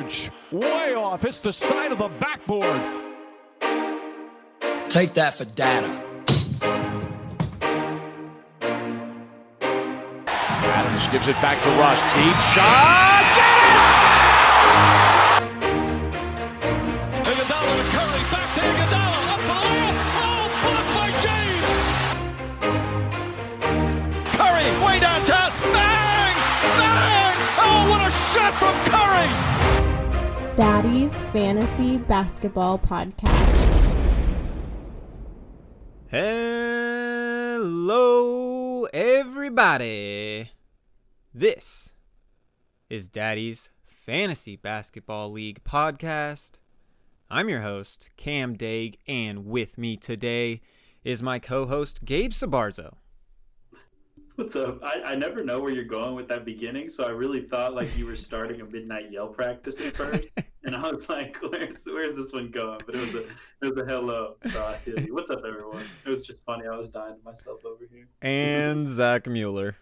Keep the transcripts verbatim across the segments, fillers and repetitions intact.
George, way off, hits the side of the backboard. Take that for data. Adams gives it back to Rush, deep shot, get it! Iguodala to Curry, back to Iguodala, up the lane, oh, blocked by James! Curry, way downtown, bang, bang! Oh, what a shot from Curry! Daddy's Fantasy Basketball Podcast. Hello, everybody. This is Daddy's Fantasy Basketball League podcast. I'm your host, Cam Dague, and with me today is my co-host, Gabe Sabarzo. What's up? I, I never know where you're going with that beginning, so I really thought like you were starting a midnight yell practice at first, and I was like, where's, where's this one going? But it was a it was a hello, so I feel you. What's up, everyone? It was just funny. I was dying to myself over here. And Zach Mueller.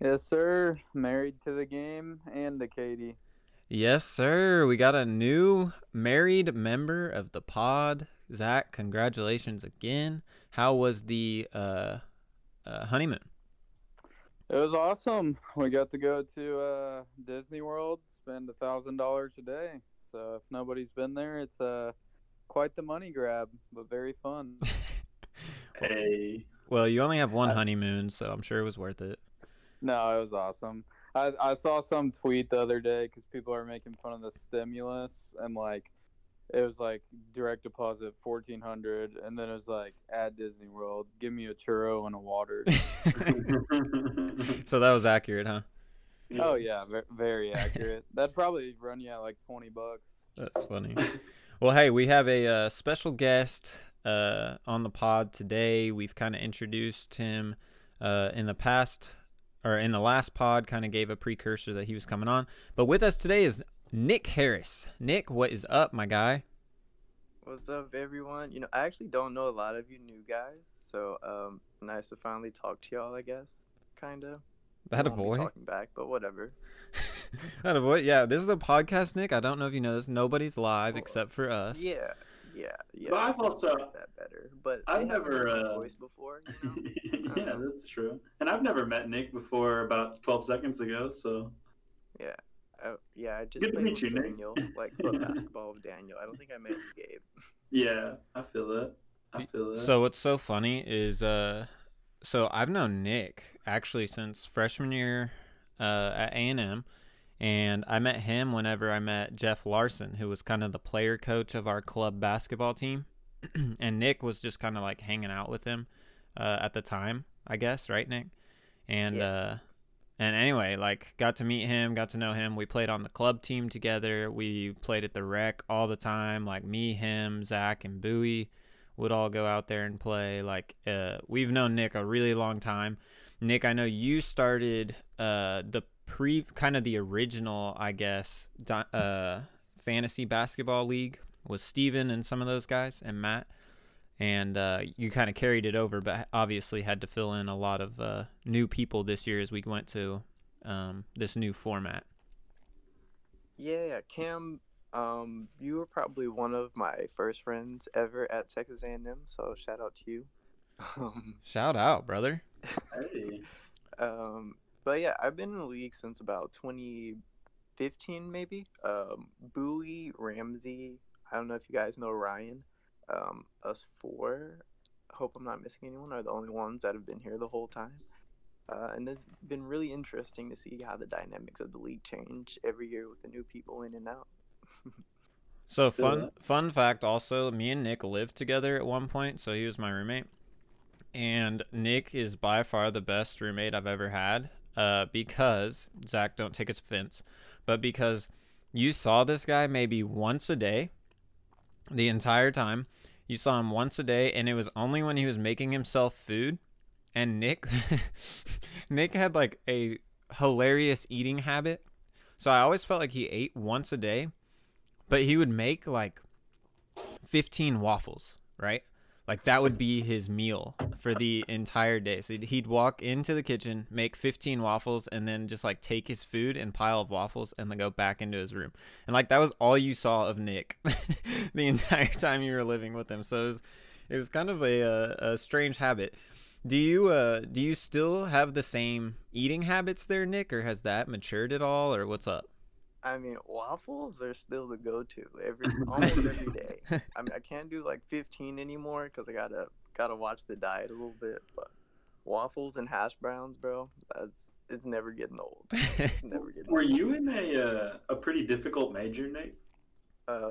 Yes, sir. Married to the game and the Katie. Yes, sir. We got a new married member of the pod. Zach, congratulations again. How was the uh, uh, honeymoon? It was awesome. We got to go to uh, Disney World, spend one thousand dollars a day. So if nobody's been there, it's uh, quite the money grab, but very fun. Hey. Well, you only have one honeymoon, so I'm sure it was worth it. No, it was awesome. I, I saw some tweet the other day because people are making fun of the stimulus, and like it was like direct deposit fourteen hundred, and then it was like at Disney World, give me a churro and a water. So that was accurate, huh? Oh yeah, very accurate. That'd probably run you at like twenty bucks. That's funny. Well, hey, we have a uh, special guest uh, on the pod today. We've kind of introduced him uh, in the past. or in the last pod, kind of gave a precursor that he was coming on. But with us today is Nick Harris. Nick, what is up, my guy? What's up, everyone? You know, I actually don't know a lot of you new guys, so um, nice to finally talk to y'all, I guess, kind of. That a boy. Talking back, but whatever. That a boy. Yeah, this is a podcast, Nick. I don't know if you know this. Nobody's live cool. Except for us. Yeah. Yeah, yeah. Well, I've also like that better, but I've never uh, voice before. You know? Yeah, that's true. And I've never met Nick before about twelve seconds ago. So yeah, I, yeah. I just good to meet you, Daniel, Nick. Like club basketball with Daniel. I don't think I met Gabe. Yeah, I feel that. I feel that. So what's so funny is, uh, so I've known Nick actually since freshman year uh, at A and M. And I met him whenever I met Jeff Larson, who was kind of the player coach of our club basketball team. And Nick was just kind of like hanging out with him uh, at the time, I guess. Right, Nick? And yeah. uh, and anyway, like got to meet him, got to know him. We played on the club team together. We played at the rec all the time. Like me, him, Zach, and Bowie would all go out there and play. Like uh, we've known Nick a really long time. Nick, I know you started uh, the pre kind of the original, I guess, uh, fantasy basketball league with Steven and some of those guys and Matt, and uh, you kind of carried it over, but obviously had to fill in a lot of uh, new people this year as we went to um, this new format. Yeah, Cam, um, you were probably one of my first friends ever at Texas A and M, so shout out to you. Shout out, brother. Hey. um. But yeah, I've been in the league since about twenty fifteen, maybe. Um, Bowie, Ramsey, I don't know if you guys know Ryan. Um, us four, I hope I'm not missing anyone, are the only ones that have been here the whole time. Uh, and it's been really interesting to see how the dynamics of the league change every year with the new people in and out. So fun, fun fact also, me and Nick lived together at one point, so he was my roommate. And Nick is by far the best roommate I've ever had. Uh, because, Zach, don't take offense, but because you saw this guy maybe once a day the entire time. You saw him once a day, and it was only when he was making himself food. And Nick, Nick had like a hilarious eating habit. So I always felt like he ate once a day, but he would make like fifteen waffles, right? Like, that would be his meal for the entire day. So he'd, he'd walk into the kitchen, make fifteen waffles, and then just, like, take his food and pile of waffles and then go back into his room. And, like, that was all you saw of Nick the entire time you were living with him. So it was, it was kind of a, a, a strange habit. Do you uh do you still have the same eating habits there, Nick, or has that matured at all, or what's up? I mean, waffles are still the go-to every almost every day. I mean, I can't do like fifteen anymore because I gotta gotta watch the diet a little bit. But waffles and hash browns, bro, that's it's never getting old. It's never getting. Were old. You in a uh, a pretty difficult major, Nick? Uh,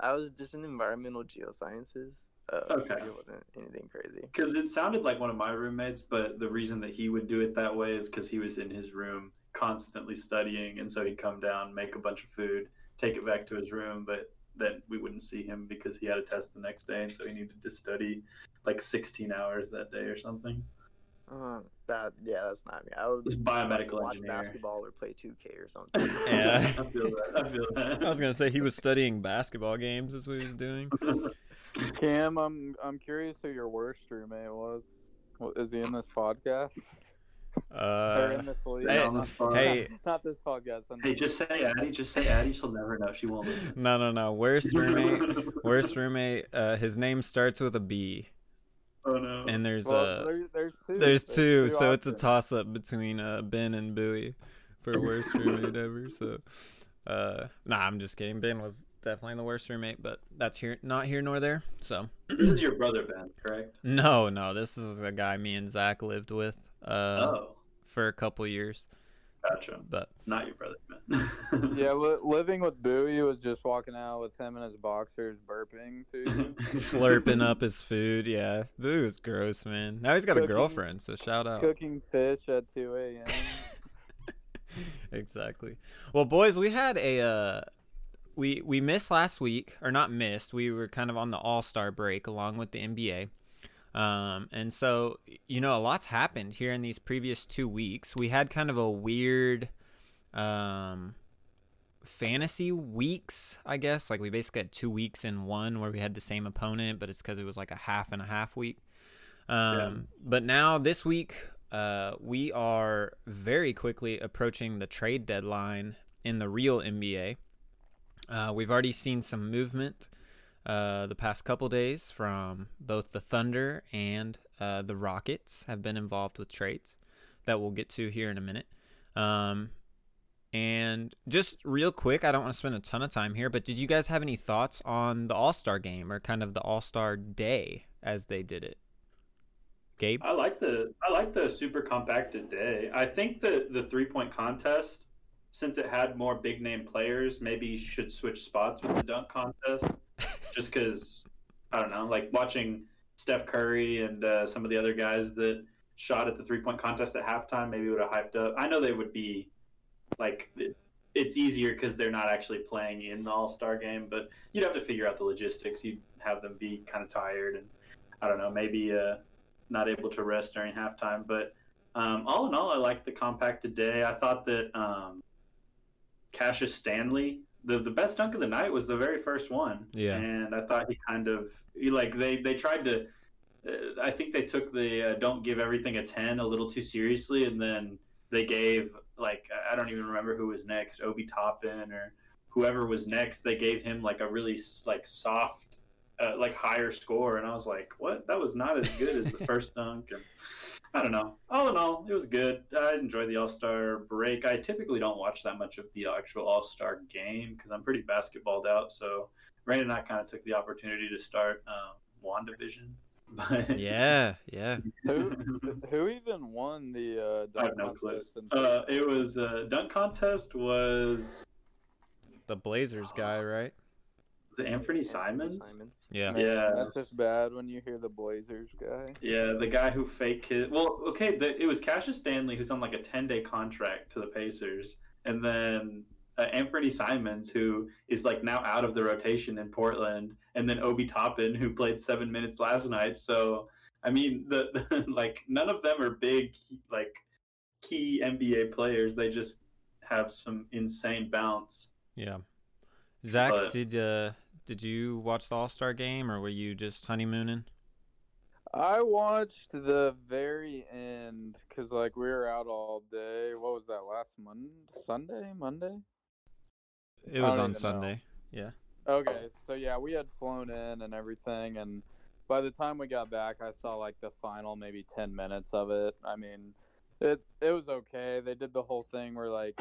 I was just in environmental geosciences. Uh, okay. It wasn't anything crazy. Because it sounded like one of my roommates, but the reason that he would do it that way is because he was in his room constantly studying, and so he'd come down, make a bunch of food, take it back to his room, but then we wouldn't see him because he had a test the next day, and so he needed to study like sixteen hours that day or something. Uh, that yeah, that's not me. I would just biomedical watch engineer. Basketball or play two K or something. Yeah, I feel that. I feel that. I was gonna say he was studying basketball games. That's what he was doing. Cam, I'm I'm curious who your worst roommate was. Is he in this podcast? Uh, in this league? Hey, not, hey not, not this podcast. I'm hey, just say Addie. Just say Addie. She'll never know. She won't listen. No, no, no. Worst roommate. worst roommate. Uh, his name starts with a B. Oh no. And there's well, uh, there, there's two. There's, there's two. two so it's a toss up between uh Ben and Bowie for worst roommate ever. So, uh, nah, I'm just kidding. Ben was definitely the worst roommate, but that's here not here nor there. So this is your brother Ben, correct? No, no, this is a guy me and Zach lived with uh oh. for a couple years. Gotcha. But not your brother Ben. Yeah, li- living with Bowie was just walking out with him and his boxers, burping too, slurping up his food. Yeah, Bowie was gross, man. Now he's got cooking, a girlfriend, so shout out. Cooking fish at two a.m. Exactly. Well, boys, we had a. Uh, We we missed last week, or not missed. We were kind of on the All-Star break along with the N B A. Um, and so, you know, a lot's happened here in these previous two weeks. We had kind of a weird um, fantasy weeks, I guess. Like, we basically had two weeks in one where we had the same opponent, but it's because it was like a half and a half week. Um, yeah. But now this week, uh, we are very quickly approaching the trade deadline in the real N B A. Uh, we've already seen some movement uh, the past couple days from both the Thunder and uh, the Rockets have been involved with trades that we'll get to here in a minute. Um, and just real quick, I don't want to spend a ton of time here, but did you guys have any thoughts on the All-Star game or kind of the All-Star day as they did it? Gabe? I like the I like the super compacted day. I think the, the three-point contest, since it had more big-name players, maybe should switch spots with the dunk contest just because, I don't know, like watching Steph Curry and uh, some of the other guys that shot at the three-point contest at halftime maybe would have hyped up. I know they would be, like, it's easier because they're not actually playing in the All-Star game, but you'd have to figure out the logistics. You'd have them be kind of tired and, I don't know, maybe uh, not able to rest during halftime. But um, all in all, I liked the compacted day. I thought that um, – Cassius Stanley, the, the best dunk of the night was the very first one. Yeah. And I thought he kind of, he, like, they, they tried to, uh, I think they took the uh, don't give everything a ten a little too seriously. And then they gave, like, I don't even remember who was next, Obi Toppin or whoever was next. They gave him, like, a really, like, soft, uh, like, higher score. And I was like, what? That was not as good as the first dunk. And I don't know. All in all, it was good. I enjoyed the All-Star break. I typically don't watch that much of the actual All-Star game because I'm pretty basketballed out. So Rain and I kind of took the opportunity to start um, WandaVision. But yeah, yeah. who, who even won the uh, dunk I have no contest? Clue. Uh, it was uh, dunk contest was the Blazers oh. guy, right? The Anfernee Simons? Simons. Yeah. Yeah. That's just bad when you hear the Blazers guy. Yeah, the guy who fake his... Well, okay, the, it was Cassius Stanley who's on like a ten-day contract to the Pacers. And then uh, Anfernee Simons, who is like now out of the rotation in Portland. And then Obi Toppin, who played seven minutes last night. So, I mean, the, the like none of them are big, like key N B A players. They just have some insane bounce. Yeah. Zach, but, did... Uh... Did you watch the All-Star game, or were you just honeymooning? I watched the very end because, like, we were out all day. What was that, last Monday? Sunday? Monday? It was on Sunday, know. Yeah. Okay, so, yeah, we had flown in and everything, and by the time we got back, I saw, like, the final maybe ten minutes of it. I mean, it it was okay. They did the whole thing where, like,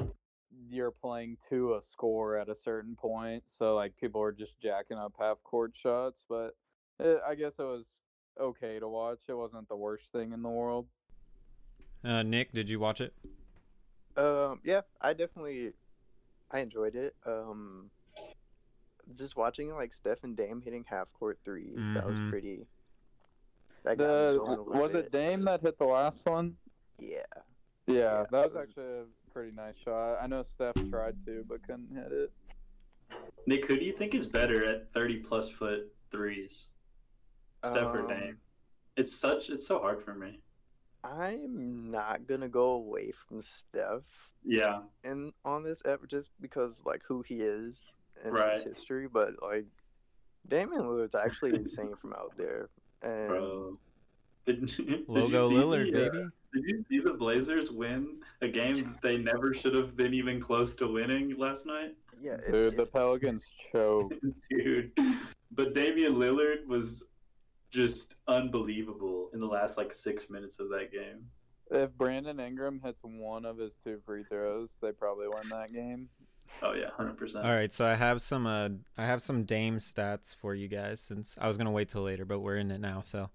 you're playing to a score at a certain point, so, like, people were just jacking up half-court shots, but it, I guess it was okay to watch. It wasn't the worst thing in the world. Uh, Nick, did you watch it? Um, yeah, I definitely, I enjoyed it. Um, just watching like Steph and Dame hitting half court threes, mm-hmm. that was pretty. That the, was bit. It Dame that hit the last one? Yeah. Yeah, yeah that, that was, was actually a pretty nice shot. I know Steph tried to, but couldn't hit it. Nick, who do you think is better at thirty plus foot threes? Steph or Dame? Um, it's such it's so hard for me. I'm not gonna go away from Steph. Yeah. And on this effort just because like who he is and right. his history, but like Damian Lillard's actually insane from out there. And Bro. Did, did Logo Lillard, the, uh, baby. Did you see the Blazers win a game they never should have been even close to winning last night? Yeah. Dude, it, the it, Pelicans choked. Dude. But Damian Lillard was just unbelievable in the last like six minutes of that game. If Brandon Ingram hits one of his two free throws, they probably win that game. Oh yeah, one hundred percent. All right, so I have some uh, I have some Dame stats for you guys since I was gonna wait till later, but we're in it now. So,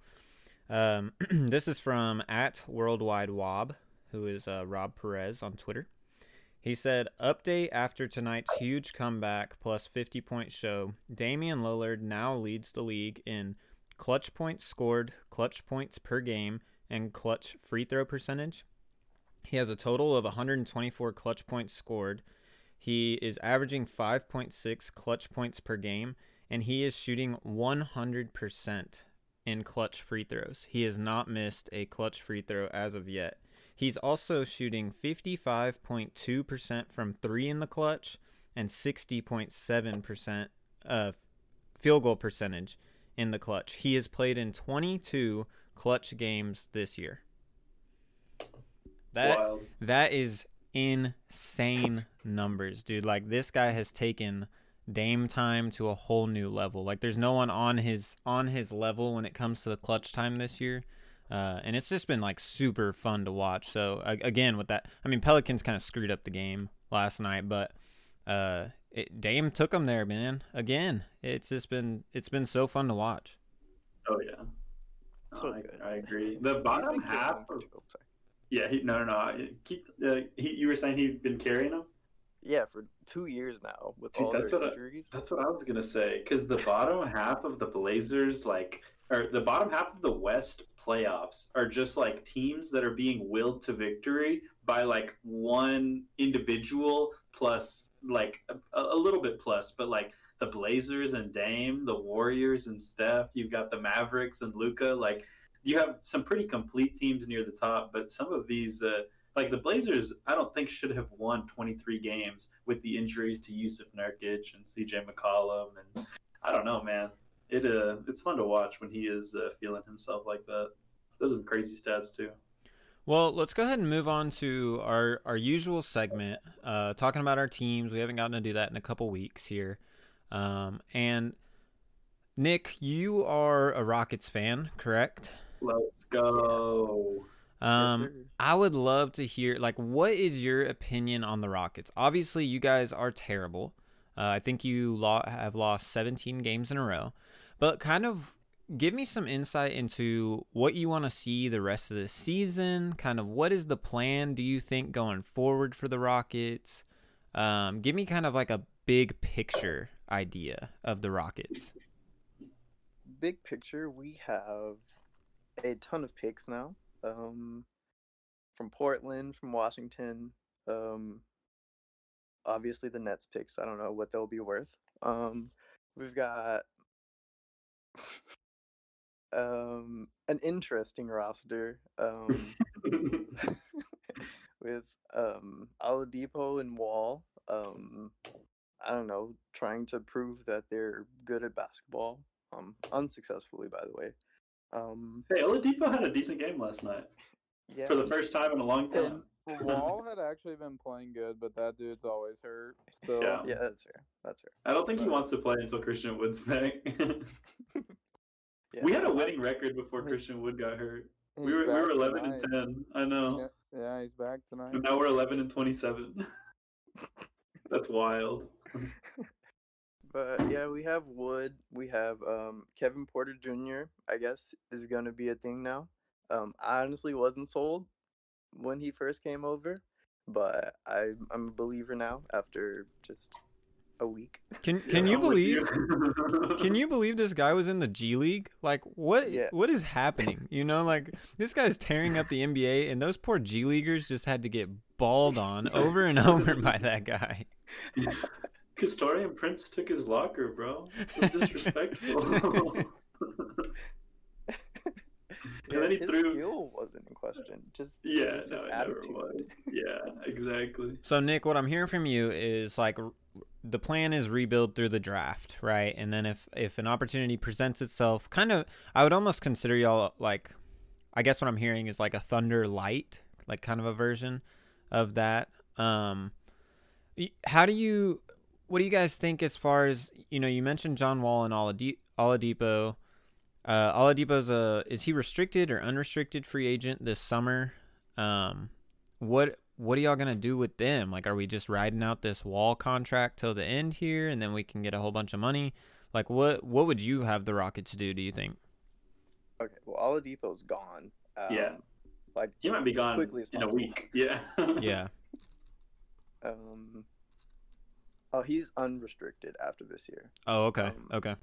um, this is from at Worldwide Wob, who is uh, Rob Perez on Twitter. He said, update after tonight's huge comeback plus fifty point show. Damian Lillard now leads the league in clutch points scored, clutch points per game, and clutch free throw percentage. He has a total of one hundred twenty-four clutch points scored. He is averaging five point six clutch points per game, and he is shooting one hundred percent in clutch free throws. He has not missed a clutch free throw as of yet. He's also shooting fifty-five point two percent from three in the clutch and sixty point seven percent uh, field goal percentage in the clutch. He has played in twenty-two clutch games this year. That Wow. That is insane numbers, dude. Like, this guy has taken Dame time to a whole new level. Like, there's no one on his on his level when it comes to the clutch time this year. Uh, and it's just been like super fun to watch. So again, with that, I mean, Pelicans kind of screwed up the game last night, but uh It, Dame took them there, man. Again, it's just been it's been so fun to watch. Oh yeah, no, I, I agree. The bottom half, or, yeah. He, no, no, no. Keep. Uh, he, you were saying he'd been carrying them. Yeah, for two years now with Dude, all that's their what injuries. I, that's what I was gonna say. Because the bottom half of the Blazers, like, or the bottom half of the West playoffs, are just like teams that are being willed to victory by like one individual plus. Like a, a little bit plus, but like the Blazers and Dame, the Warriors and Steph, you've got the Mavericks and Luka. Like, you have some pretty complete teams near the top, but some of these, uh, like the Blazers, I don't think should have won twenty-three games with the injuries to Yusuf Nurkic and C J McCollum. And I don't know, man. It uh, it's fun to watch when he is uh, feeling himself like that. Those are crazy stats too. Well, let's go ahead and move on to our, our usual segment, uh, talking about our teams. We haven't gotten to do that in a couple weeks here. Um, and, Nick, you are a Rockets fan, correct? Let's go. Um, yes, sir. I would love to hear, like, what is your opinion on the Rockets? Obviously, you guys are terrible. Uh, I think you lo- have lost seventeen games in a row. But kind of... give me some insight into what you want to see the rest of the season. Kind of what is the plan, do you think, going forward for the Rockets? Um, give me kind of like a big picture idea of the Rockets. Big picture, we have a ton of picks now. Um, from Portland, from Washington. Um, obviously the Nets picks. I don't know what they'll be worth. Um, we've got... Um, an interesting roster um, with um, Oladipo and Wall. Um, I don't know, trying to prove that they're good at basketball. Um, unsuccessfully, by the way. Um, hey, Oladipo had a decent game last night. Yeah, for the first time in a long time. Wall had actually been playing good, but that dude's always hurt. So. Yeah. yeah, that's fair. That's fair. I don't think but, he wants to play until Christian Wood's back. yeah, we had a winning record before Christian Wood got hurt. We were we were eleven tonight. and ten. I know. Yeah, yeah, he's back tonight. And now we're eleven and twenty-seven. That's wild. But yeah, we have Wood. We have um, Kevin Porter Junior I guess is going to be a thing now. Um, I honestly wasn't sold when he first came over, but I, I'm a believer now after just a week. Can can yeah, you believe? You. Can you believe this guy was in the G League? Like what? Yeah. What is happening? You know, like this guy's tearing up the N B A, and those poor G Leaguers just had to get balled on over and over by that guy. Castorian Prince took his locker, bro. That's disrespectful. And yeah, then he his threw... skill wasn't in question. Just yeah, just no, his attitude. Never was. Yeah, exactly. So Nick, what I'm hearing from you is like the plan is rebuild through the draft, right? And then if if an opportunity presents itself, kind of, I would almost consider y'all like, I guess what I'm hearing is like a Thunder light, like kind of a version of that. Um, how do you? What do you guys think as far as, you know? You mentioned John Wall and Oladipo. Uh, Oladipo's a is he restricted or unrestricted free agent this summer? Um, what what are y'all gonna do with them? Like, are we just riding out this Wall contract till the end here, and then we can get a whole bunch of money? Like, what what would you have the Rockets do? Do you think? Okay, well, Oladipo's gone. Um, yeah, like he might be gone quickly as in a week. Yeah, yeah. Um, oh, he's unrestricted after this year. Oh, okay, um, okay.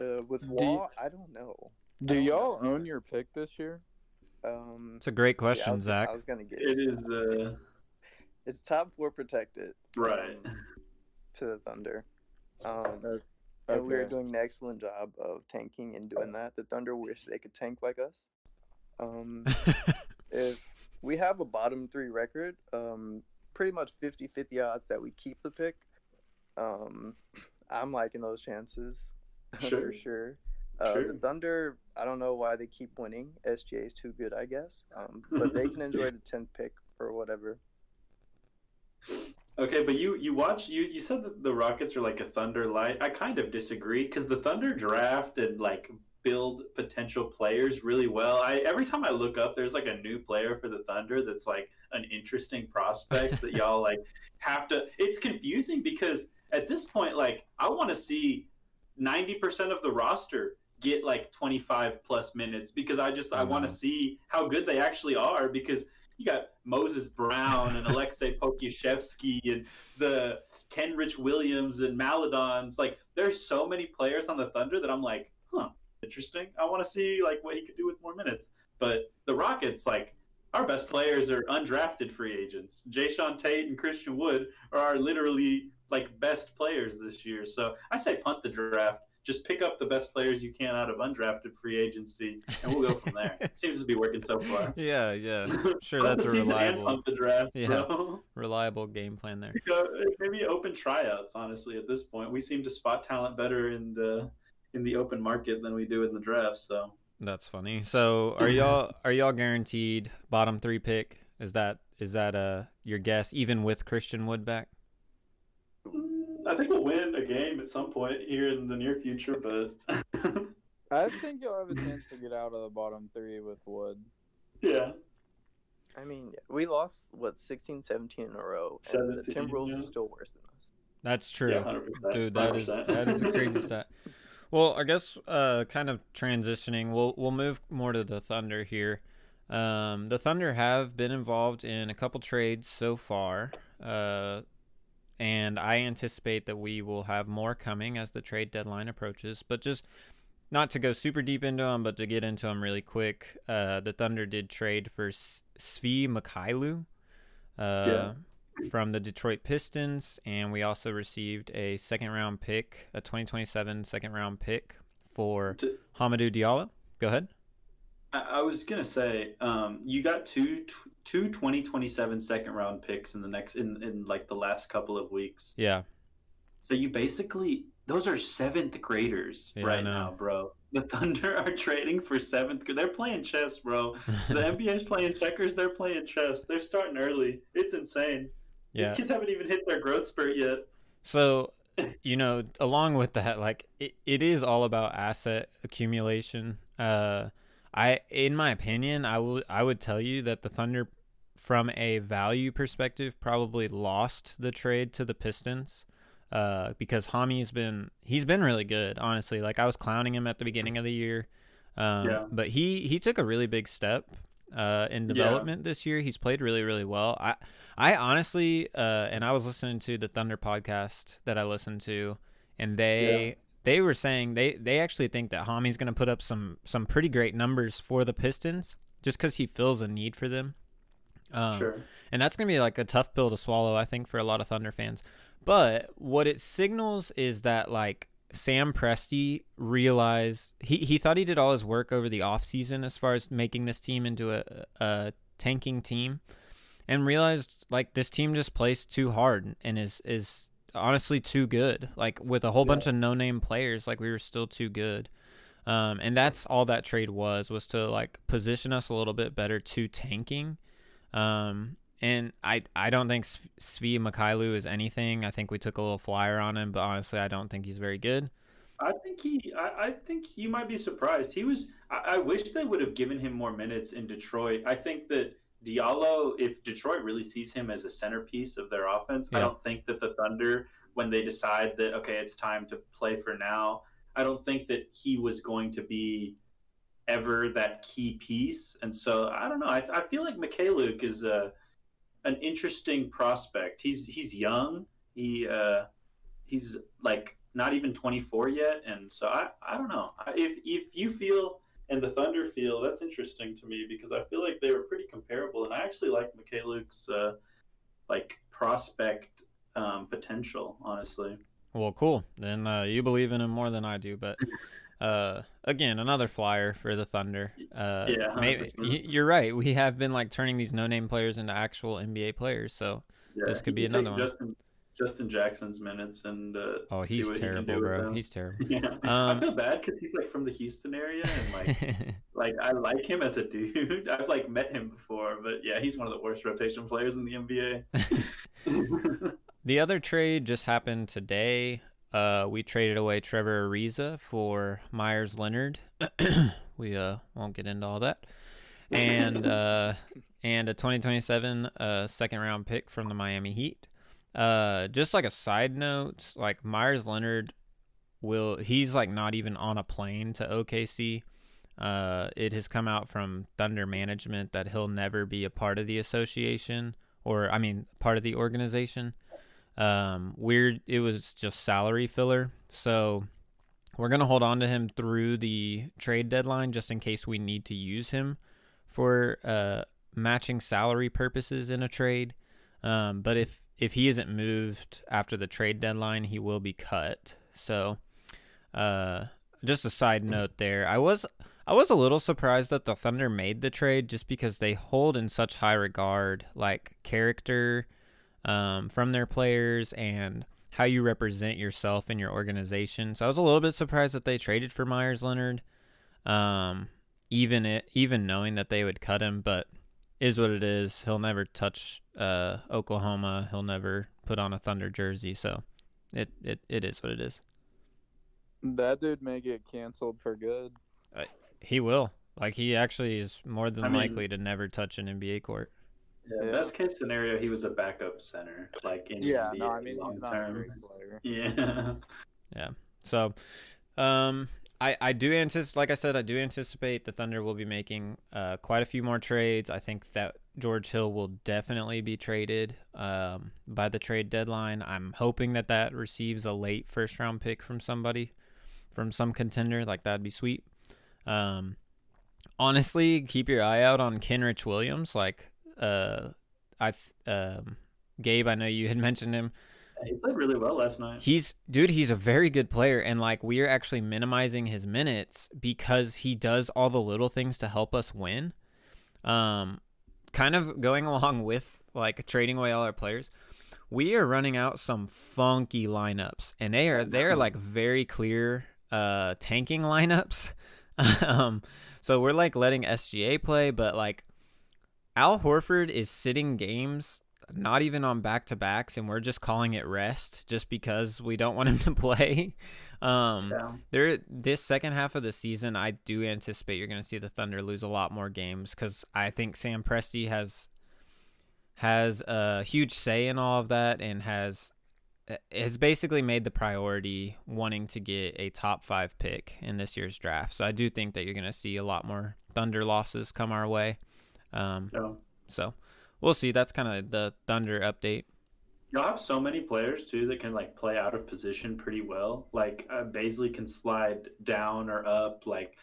Uh, with Wall, do, I don't know. Do don't y'all know. Own your pick this year? Um, it's a great question, see, I was, Zach. I was gonna get it. It is. Uh... It's top four protected. Right. Um, to the Thunder. Um, okay. And we're doing an excellent job of tanking and doing that. The Thunder wish they could tank like us. Um, if we have a bottom three record, um, pretty much fifty-fifty odds that we keep the pick. Um. I'm liking those chances sure. for sure. Uh, sure. The Thunder, I don't know why they keep winning. S G A is too good, I guess. Um, but they can enjoy the tenth pick or whatever. Okay, but you you watch you you said that the Rockets are like a Thunder light. I kind of disagree because the Thunder draft and like build potential players really well. I every time I look up, there's like a new player for the Thunder that's like an interesting prospect that y'all like have to. It's confusing because. At this point, like, I want to see ninety percent of the roster get, like, twenty-five plus minutes because I just – I want to see how good they actually are because you got Moses Brown and Aleksej Pokuševski and the Kenrich Williams and Maledons. Like, there's so many players on the Thunder that I'm like, huh, interesting. I want to see, like, what he could do with more minutes. But the Rockets, like – our best players are undrafted free agents. Jayshawn Tate and Christian Wood are our literally like best players this year. So I say punt the draft. Just pick up the best players you can out of undrafted free agency, and we'll go from there. It seems to be working so far. Yeah, yeah, sure. That's a reliable. Punt the draft, yeah, bro. Reliable game plan there. So maybe open tryouts. Honestly, at this point, we seem to spot talent better in the in the open market than we do in the draft. So. That's funny. So, are y'all are y'all guaranteed bottom three pick? Is that is that uh your guess? Even with Christian Wood back, I think we'll win a game at some point here in the near future. But I think you'll have a chance to get out of the bottom three with Wood. Yeah. I mean, we lost what sixteen, seventeen in a row, and the Timberwolves yeah. are still worse than us. That's true, yeah, one hundred percent, dude. That one hundred percent. is that is a crazy stat. Well, I guess uh, kind of transitioning, we'll we'll move more to the Thunder here. Um, the Thunder have been involved in a couple trades so far, uh, and I anticipate that we will have more coming as the trade deadline approaches. But just not to go super deep into them, but to get into them really quick, uh, the Thunder did trade for Svi Mykhailiuk uh, yeah. from the Detroit Pistons, and we also received a second round pick, a twenty twenty-seven second round pick for to, Hamidou Diallo. Go ahead. I, I was gonna say, um, you got two two twenty twenty-seven second round picks in the next in, in like the last couple of weeks. Yeah. So you basically those are seventh graders yeah, right now, bro. The Thunder are trading for seventh. They're playing chess, bro. The N B A is playing checkers. They're playing chess. They're starting early. It's insane. Yeah. These kids haven't even hit their growth spurt yet. So, you know, along with that, like it, it is all about asset accumulation. Uh, I, in my opinion, I will, I would tell you that the Thunder, from a value perspective, probably lost the trade to the Pistons. Uh, because Hami's been he's been really good, honestly. Like I was clowning him at the beginning of the year, um, yeah. but he, he took a really big step uh, in development yeah. this year. He's played really really well. I I honestly uh, and I was listening to the Thunder podcast that I listened to, and they yeah. they were saying they, they actually think that Hami's going to put up some some pretty great numbers for the Pistons just because he feels a need for them. Um, sure. And that's going to be like a tough pill to swallow, I think, for a lot of Thunder fans. But what it signals is that, like, Sam Presti realized he, he thought he did all his work over the offseason as far as making this team into a, a tanking team, and realized, like, this team just plays too hard and is, is honestly too good. Like, with a whole yeah. bunch of no-name players, like, we were still too good. Um, and that's all that trade was, was to, like, position us a little bit better to tanking. Um And I, I don't think Svi Mykhailiuk is anything. I think we took a little flyer on him, but honestly, I don't think he's very good. I think he, I, I think you might be surprised. He was. I, I wish they would have given him more minutes in Detroit. I think that Diallo, if Detroit really sees him as a centerpiece of their offense, yeah. I don't think that the Thunder, when they decide that okay, it's time to play for now, I don't think that he was going to be ever that key piece. And so I don't know. I, I feel like Mykhailiuk is a an interesting prospect. He's he's young. He uh, he's like not even twenty-four yet, and so I, I don't know. If if you feel and the Thunder feel, that's interesting to me because I feel like they were pretty comparable, and I actually like Mikhailik's uh, like prospect um, potential, honestly. Well, cool. Then uh, you believe in him more than I do, but uh, again, another flyer for the Thunder. Uh, yeah, maybe, you're right. We have been like turning these no-name players into actual N B A players, so yeah, this could be another one. Justin, Justin Jackson's minutes and uh, oh, he's terrible, bro. He's terrible. Yeah. Um, I feel bad because he's like from the Houston area, and like, like I like him as a dude. I've like met him before, but yeah, he's one of the worst rotation players in the N B A. The other trade just happened today. Uh, we traded away Trevor Ariza for Myers Leonard. we uh won't get into all that. And uh and a twenty twenty-seven uh second round pick from the Miami Heat. Uh, just like a side note, like Myers Leonard will he's like not even on a plane to O K C. Uh, it has come out from Thunder management that he'll never be a part of the association or I mean part of the organization. Um, weird. It was just salary filler. So we're going to hold on to him through the trade deadline just in case we need to use him for, uh, matching salary purposes in a trade. Um, but if, if he isn't moved after the trade deadline, he will be cut. So, uh, just a side note there. I was, I was a little surprised that the Thunder made the trade just because they hold in such high regard, like character, Um, from their players and how you represent yourself in your organization. So I was a little bit surprised that they traded for Myers Leonard, um, even it, even knowing that they would cut him. But is what it is. He'll never touch uh, Oklahoma. He'll never put on a Thunder jersey. So it it, it is what it is. That dude may get canceled for good. Uh, he will. Like he actually is more than I mean, likely to never touch an N B A court. Yeah, yeah. Best case scenario, he was a backup center, like in yeah, the no, I mean, long term. Yeah, yeah. So, um, I I do anticipate, like I said, I do anticipate the Thunder will be making uh quite a few more trades. I think that George Hill will definitely be traded um by the trade deadline. I'm hoping that that receives a late first round pick from somebody, from some contender. Like that'd be sweet. Um, honestly, keep your eye out on Kenrich Williams. Like. Uh, I, um, Gabe, I know you had mentioned him. He played really well last night. He's dude. He's a very good player, and like we are actually minimizing his minutes because he does all the little things to help us win. Um, kind of going along with like trading away all our players, we are running out some funky lineups, and they are they're like very clear uh, tanking lineups. um, so we're like letting S G A play, but like Al Horford is sitting games, not even on back-to-backs, and we're just calling it rest just because we don't want him to play. Um, yeah. There, this second half of the season, I do anticipate you're going to see the Thunder lose a lot more games because I think Sam Presti has has a huge say in all of that and has has basically made the priority wanting to get a top five pick in this year's draft. So I do think that you're going to see a lot more Thunder losses come our way. Um, yeah. So... We'll see. That's kind of the Thunder update. Y'all have so many players, too, that can, like, play out of position pretty well. Like, uh, Bazley can slide down or up. Like,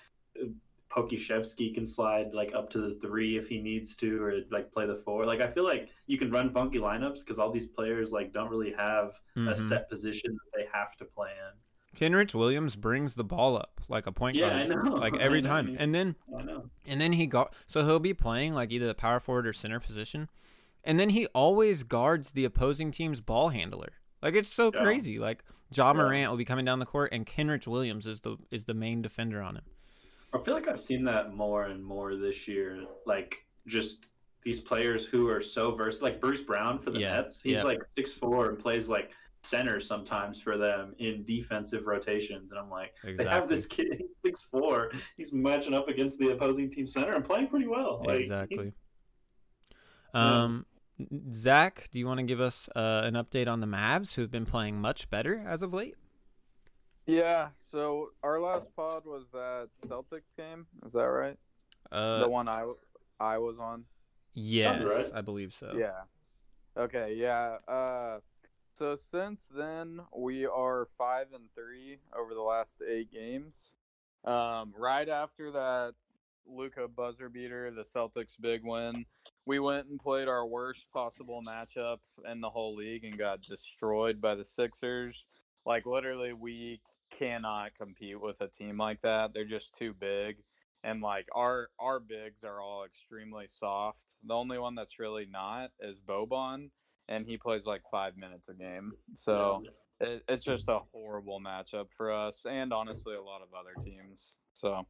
Pokuševski can slide, like, up to the three if he needs to or, like, play the four. Like, I feel like you can run funky lineups because all these players, like, don't really have mm-hmm. a set position that they have to play in. Kenrich Williams brings the ball up like a point guard. Yeah, I know. Like, every time. And then... I know. And then he got so he'll be playing like either the power forward or center position, and then he always guards the opposing team's ball handler. Like it's so yeah. crazy. Like Ja Morant yeah. will be coming down the court, and Kenrich Williams is the is the main defender on him. I feel like I've seen that more and more this year. Like just these players who are so versatile. Like Bruce Brown for the yeah. Nets, he's yeah. like six foot four and plays like center sometimes for them in defensive rotations, and I'm like exactly. they have this kid, he's six foot four, he's matching up against the opposing team center and playing pretty well. Like, exactly. um yeah. Zach, do you want to give us uh, an update on the Mavs, who've been playing much better as of late? Yeah, so our last pod was that Celtics game, is that right? Uh, the one I, I was on? Yes, right. I believe so. Yeah. Okay, yeah. uh So since then, we are five and three over the last eight games. Um, right after that Luka buzzer beater, the Celtics big win, we went and played our worst possible matchup in the whole league and got destroyed by the Sixers. Like, literally, we cannot compete with a team like that. They're just too big. And, like, our, our bigs are all extremely soft. The only one that's really not is Boban. And he plays like five minutes a game. So it, it's just a horrible matchup for us and honestly a lot of other teams. So,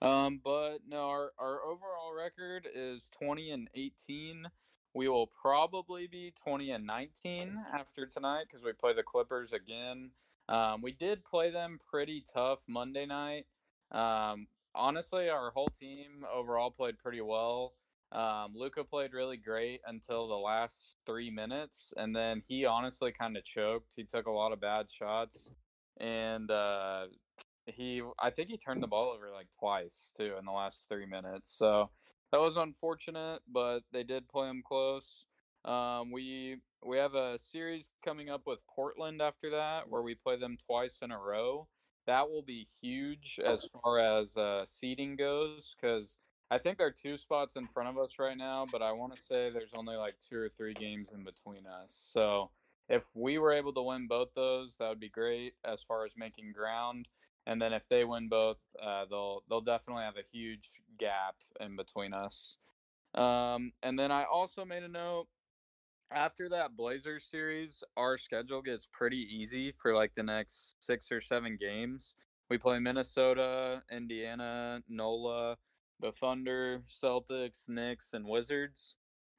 um, but no, our, our overall record is twenty and eighteen. We will probably be twenty and nineteen after tonight because we play the Clippers again. Um, we did play them pretty tough Monday night. Um, honestly, our whole team overall played pretty well. Um, Luka played really great until the last three minutes, and then he honestly kind of choked. He took a lot of bad shots, and uh, he I think he turned the ball over like twice, too, in the last three minutes. So that was unfortunate, but they did play him close. Um, we, we have a series coming up with Portland after that where we play them twice in a row. That will be huge as far as uh, seeding goes because – I think there are two spots in front of us right now, but I want to say there's only like two or three games in between us. So if we were able to win both those, that would be great as far as making ground. And then if they win both, uh, they'll they'll definitely have a huge gap in between us. Um, and then I also made a note. After that Blazers series, our schedule gets pretty easy for like the next six or seven games. We play Minnesota, Indiana, N O L A, the Thunder, Celtics, Knicks, and Wizards.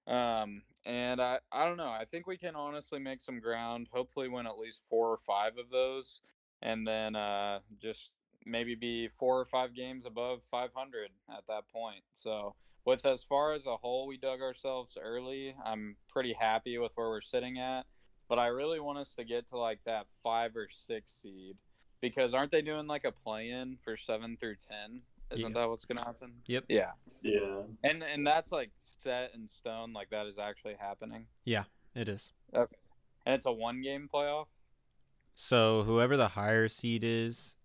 Um, and I, I don't know. I think we can honestly make some ground, hopefully win at least four or five of those, and then uh, just maybe be four or five games above five hundred at that point. So with as far as a hole we dug ourselves early, I'm pretty happy with where we're sitting at. But I really want us to get to like that five or six seed because aren't they doing like a play-in for seven through ten? Isn't yeah. that what's gonna happen? Yep. Yeah. Yeah. And and that's like set in stone. Like that is actually happening. Yeah, it is. Okay. And it's a one-game playoff. So whoever the higher seed is,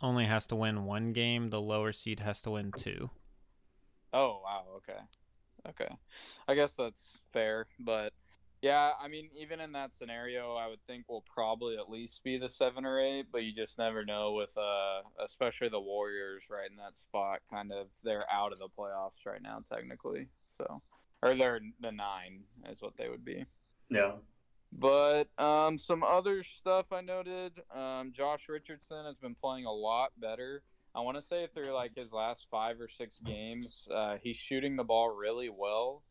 only has to win one game. The lower seed has to win two. Oh wow. Okay. Okay. I guess that's fair. But yeah, I mean, even in that scenario, I would think we'll probably at least be the seven or eight, but you just never know with, uh, especially the Warriors right in that spot, kind of, they're out of the playoffs right now, technically. So, or they're the nine is what they would be. Yeah. But um, some other stuff I noted, um, Josh Richardson has been playing a lot better. I want to say through like his last five or six games, uh, he's shooting the ball really well.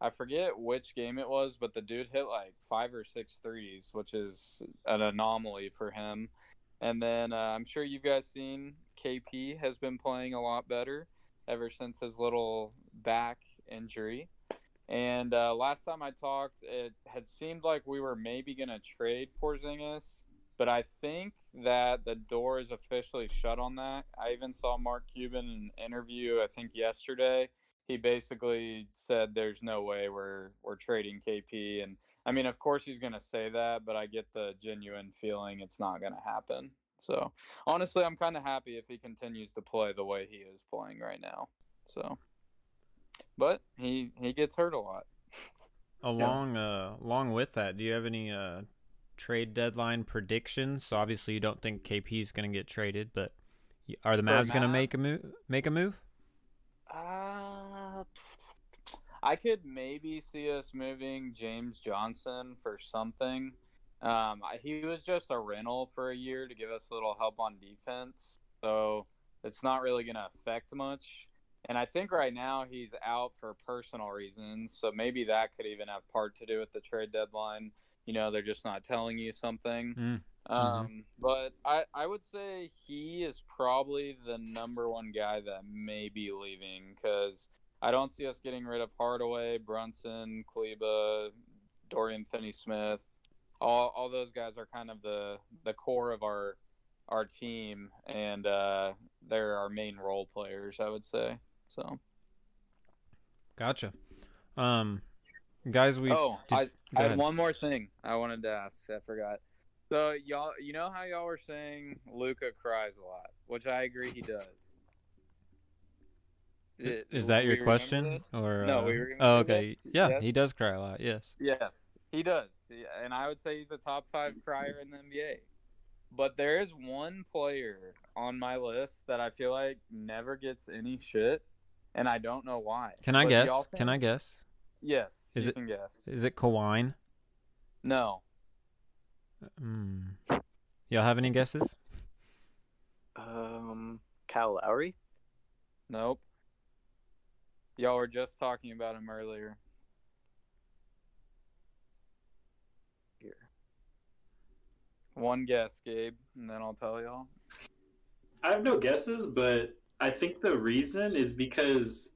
I forget which game it was, but the dude hit like five or six threes, which is an anomaly for him. And then uh, I'm sure you guys seen K P has been playing a lot better ever since his little back injury. And uh, last time I talked, it had seemed like we were maybe going to trade Porzingis, but I think that the door is officially shut on that. I even saw Mark Cuban in an interview, I think yesterday. He basically said there's no way we're we're trading K P. And, I mean, of course he's going to say that, but I get the genuine feeling it's not going to happen. So, honestly, I'm kind of happy if he continues to play the way he is playing right now. So, but he he gets hurt a lot. Along yeah. uh, along with that, do you have any uh, trade deadline predictions? So, obviously, you don't think K P is going to get traded, but are the Mavs going to make a move? Make a move? Uh, I could maybe see us moving James Johnson for something. Um, I, he was just a rental for a year to give us a little help on defense, so it's not really going to affect much. And I think right now he's out for personal reasons, so maybe that could even have part to do with the trade deadline. You know, they're just not telling you something. Mm. Um, mm-hmm. But I, I would say he is probably the number one guy that may be leaving because I don't see us getting rid of Hardaway, Brunson, Kleba, Dorian Finney-Smith. All all those guys are kind of the, the core of our our team, and uh, they're our main role players, I would say. So, gotcha. Um, guys, we oh, did, I, I had one more thing I wanted to ask. I forgot. So, y'all, you know how y'all were saying Luka cries a lot, which I agree he does. Is, is that your question? Or, no, uh, we were oh, okay. This? Yeah, yes. He does cry a lot, yes. Yes, he does. And I would say he's a top five crier in the N B A. But there is one player on my list that I feel like never gets any shit, and I don't know why. Can I but guess? Can I guess? Yes, is you it, can guess. Is it Kawhi? No. Mm. Y'all have any guesses? Um, Kyle Lowry? Nope. Y'all were just talking about him earlier. Here. One guess, Gabe, and then I'll tell y'all. I have no guesses, but I think the reason is because,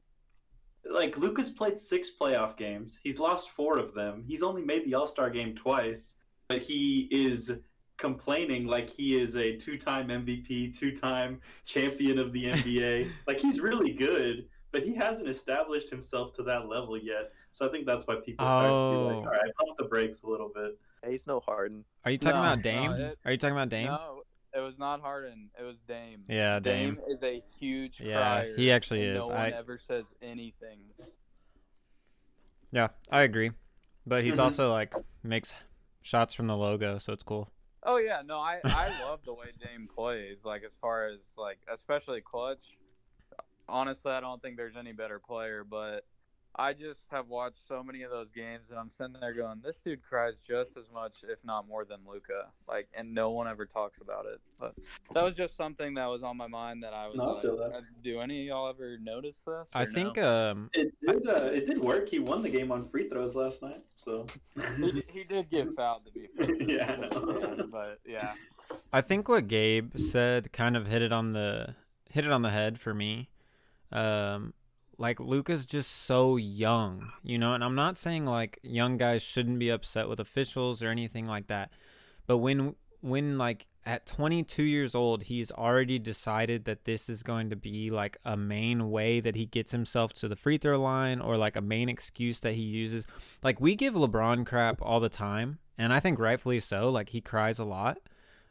like, Luka's played six playoff games. He's lost four of them. He's only made the All-Star game twice. But he is complaining like he is a two-time M V P, two-time champion of the N B A. Like, he's really good, but he hasn't established himself to that level yet. So I think that's why people start oh. to be like, all right, pump the brakes a little bit. Yeah, he's no Harden. Are you talking no, about Dame? It, Are you talking about Dame? No, it was not Harden. It was Dame. Yeah, Dame. Dame is a huge yeah, crier. He actually is. No one I... ever says anything. Yeah, I agree. But he's mm-hmm. also, like, makes... shots from the logo, so it's cool. Oh yeah, no, I, I love the way Dame plays. Like as far as like, especially clutch. Honestly, I don't think there's any better player. But I just have watched so many of those games, and I'm sitting there going, "This dude cries just as much, if not more, than Luka." Like, and no one ever talks about it. But that was just something that was on my mind that I was no, like, I "Do any of y'all ever notice this?" I think no? um, it did. Uh, it did work. He won the game on free throws last night, so he, he did get fouled to be fair. yeah, but yeah. I think what Gabe said kind of hit it on the hit it on the head for me. Um. Like, Luka's just so young, you know? And I'm not saying, like, young guys shouldn't be upset with officials or anything like that. But when, when like, at twenty-two years old, he's already decided that this is going to be, like, a main way that he gets himself to the free throw line or, like, a main excuse that he uses. Like, we give LeBron crap all the time, and I think rightfully so. Like, he cries a lot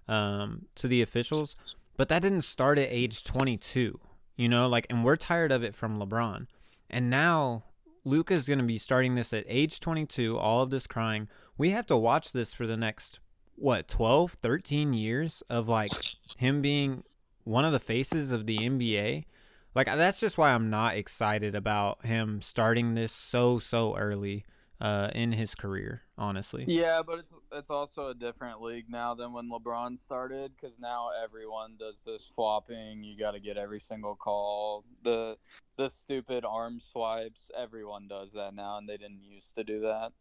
um, to the officials. But that didn't start at age twenty-two. You know, like, and we're tired of it from LeBron. And now Luka's going to be starting this at age twenty-two, all of this crying. We have to watch this for the next, what, twelve, thirteen years of, like, him being one of the faces of the N B A. Like, that's just why I'm not excited about him starting this so, so early. uh, in his career, honestly. Yeah, but it's it's also a different league now than when LeBron started, because now everyone does this flopping. You got to get every single call. The the stupid arm swipes, everyone does that now, and they didn't used to do that.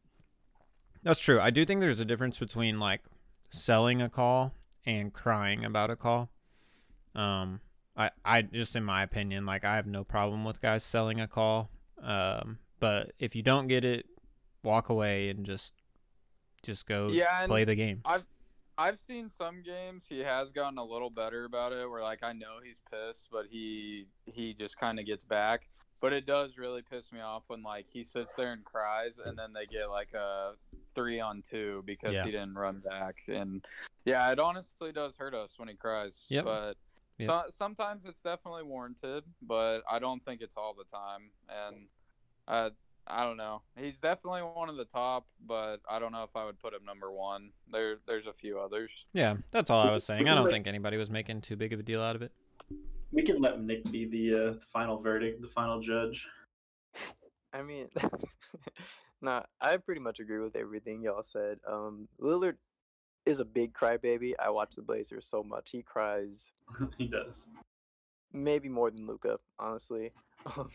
That's true. I do think there's a difference between, like, selling a call and crying about a call. Um, I, I just, in my opinion, like, I have no problem with guys selling a call. Um, but if you don't get it, walk away and just, just go yeah, play the game. I've, I've seen some games he has gotten a little better about it, where, like, I know he's pissed, but he, he just kind of gets back. But it does really piss me off when, like, he sits there and cries, and then they get, like, a three on two because yeah. he didn't run back. And, yeah, it honestly does hurt us when he cries. Yep. But yep. So, sometimes it's definitely warranted, but I don't think it's all the time. And I, I don't know. He's definitely one of the top, but I don't know if I would put him number one. There, There's a few others. Yeah, that's all I was saying. I don't think anybody was making too big of a deal out of it. We can let Nick be the, uh, the final verdict, the final judge. I mean, nah, I pretty much agree with everything y'all said. Um, Lillard is a big crybaby. I watch the Blazers so much. He cries. He does. Maybe more than Luka, honestly. Um,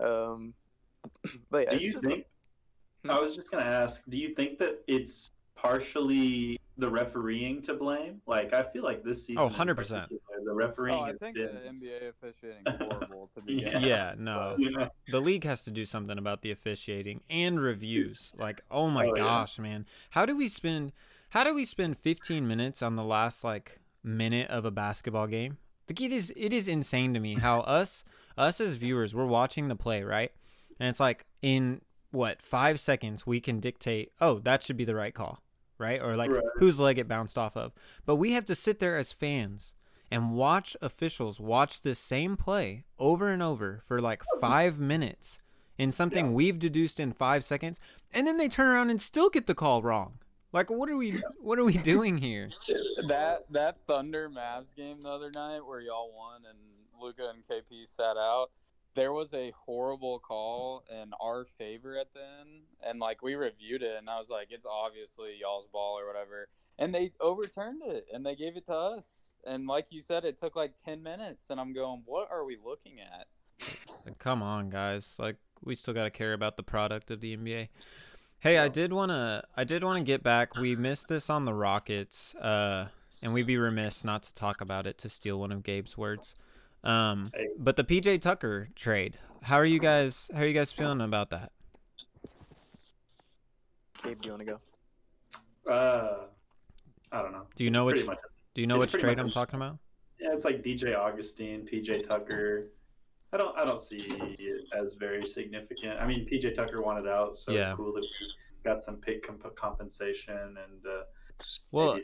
um, but yeah, do you just think? A... I was just gonna ask. Do you think that it's partially the refereeing to blame? Like, I feel like this season, oh, one hundred percent the refereeing. Oh, I think been... the N B A officiating is horrible to be. yeah. yeah, no. Yeah. The league has to do something about the officiating and reviews. Like, oh my oh, gosh, yeah. man. How do we spend how do we spend fifteen minutes on the last like minute of a basketball game? Like, it is it is insane to me how us us as viewers, we're watching the play, right? And it's like, in what, five seconds we can dictate, oh, that should be the right call. Right? Or like right. whose leg it bounced off of. But we have to sit there as fans and watch officials watch this same play over and over for like five minutes in something yeah. we've deduced in five seconds. And then they turn around and still get the call wrong. Like, what are we, yeah. what are we doing here? That, that Thunder Mavs game the other night where y'all won and Luka and K P sat out, there was a horrible call in our favor at the end, and like we reviewed it, and I was like, it's obviously y'all's ball or whatever, and they overturned it and they gave it to us, and like you said, it took like ten minutes, and I'm going, what are we looking at? Come on, guys, like, we still got to care about the product of the N B A. Hey, I did want to I did want to get back. We missed this on the Rockets, uh, and we'd be remiss not to talk about it, to steal one of Gabe's words. Um, but the P J Tucker trade, how are you guys, how are you guys feeling about that? Gabe, do you want to go? Uh, I don't know. Do you know it's which, much, do you know which trade much, I'm talking about? Yeah, it's like D J Augustine, P J Tucker. I don't, I don't see it as very significant. I mean, P J Tucker wanted out, so yeah. it's cool that we got some pick comp- compensation and, uh, well,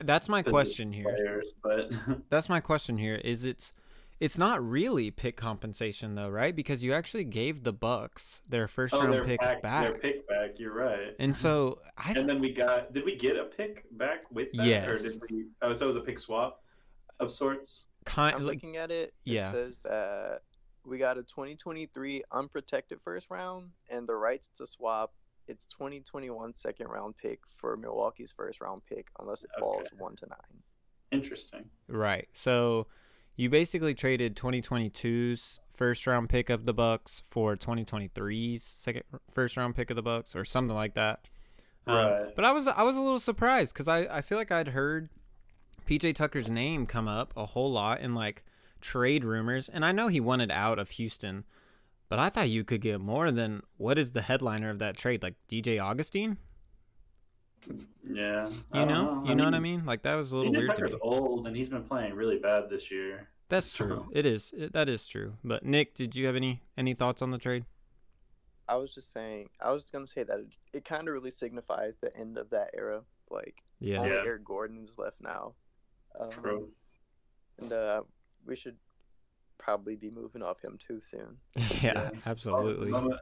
that's my question here. Players, but that's my question here is it's, It's not really pick compensation, though, right? Because you actually gave the Bucks their first round oh, pick back, back. Their pick back, you're right. And so, I and then we got. Did we get a pick back with that? Yes. Or did we? Oh, so it was a pick swap of sorts. Kind, I'm like, looking at it. It yeah. says that we got a twenty twenty-three unprotected first round and the rights to swap its twenty twenty-one second round pick for Milwaukee's first round pick, unless it okay. falls one to nine. Interesting. Right. So. You basically traded twenty twenty-two's first round pick of the Bucks for twenty twenty-three's second first round pick of the Bucks, or something like that. Right. Um, but I was I was a little surprised because I, I feel like I'd heard P J Tucker's name come up a whole lot in like trade rumors, and I know he wanted out of Houston, but I thought you could get more than what is the headliner of that trade, like D J Augustine. Yeah, you know, know. you I know mean, what I mean. Like, that was a little weird to me. Old, and he's been playing really bad this year. That's true. It is. It, that is true. But Nick, did you have any any thoughts on the trade? I was just saying. I was just gonna say that it, it kind of really signifies the end of that era. Like, yeah, only yeah. Eric Gordon's left now. Um, true. And uh, we should probably be moving off him too soon. yeah, yeah, absolutely. Well,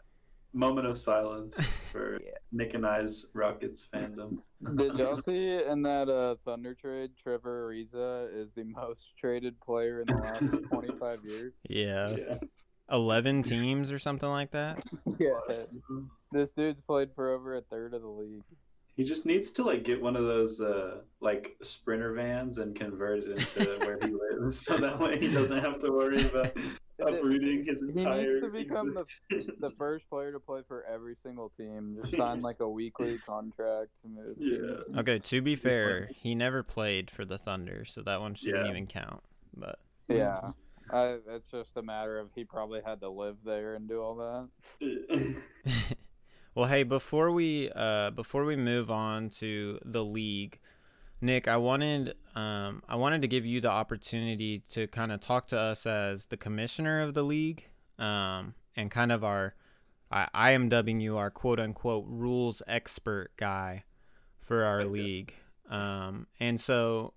moment of silence for yeah. Nick and I's Rockets fandom. Did y'all see in that uh, Thunder trade, Trevor Ariza is the most traded player in the last twenty-five years? Yeah. yeah. eleven teams or something like that. Yeah, this dude's played for over a third of the league. He just needs to like get one of those uh, like sprinter vans and convert it into where he lives, so that way he doesn't have to worry about uprooting his entire. He needs to become the, the first player to play for every single team. Just sign like a weekly contract to move. Yeah. Okay. To be fair, he never played for the Thunder, so that one shouldn't yeah. even count. But yeah, I, it's just a matter of he probably had to live there and do all that. Well, hey, before we uh, before we move on to the league, Nick, I wanted um, I wanted to give you the opportunity to kind of talk to us as the commissioner of the league, um, and kind of our I, I am dubbing you our quote unquote rules expert guy for our league, um, and so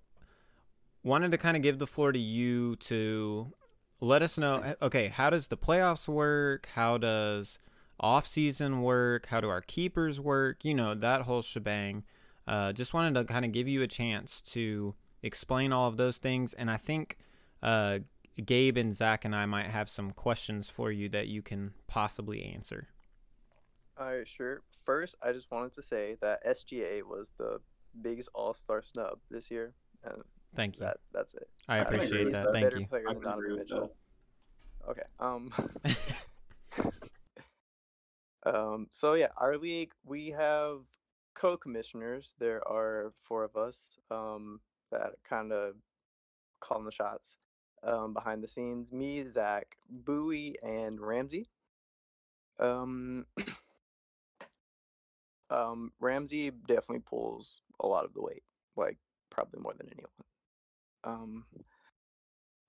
wanted to kind of give the floor to you to let us know. Okay, how does the playoffs work? How does off-season work? How do our keepers work? You know, that whole shebang. Uh, just wanted to kind of give you a chance to explain all of those things. And I think uh, Gabe and Zach and I might have some questions for you that you can possibly answer. All right, sure. First, I just wanted to say that S G A was the biggest all-star snub this year. And Thank you. That, that's it. I appreciate I that. Thank better you. Player than Donovan Mitchell. Okay. Um... Um, so yeah, our league, we have co-commissioners. There are four of us, um, that kind of call the shots, um, behind the scenes, me, Zach, Bowie, and Ramsey. Um, um, Ramsey definitely pulls a lot of the weight, like probably more than anyone. Um,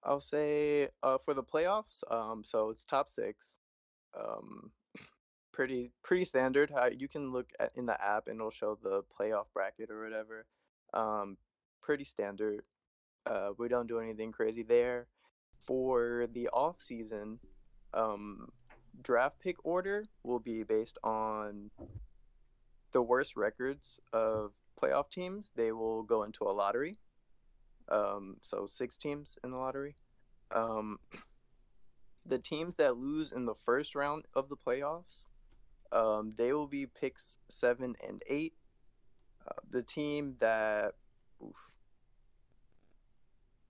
I'll say, uh, for the playoffs, um, so it's top six, um, Pretty pretty standard. How you can look at in the app and it'll show the playoff bracket or whatever. Um, pretty standard. Uh, we don't do anything crazy there. For the off season, um, draft pick order will be based on the worst records of playoff teams. They will go into a lottery. Um, so six teams in the lottery. Um, the teams that lose in the first round of the playoffs. Um, they will be picks seven and eight. Uh, the team that oof,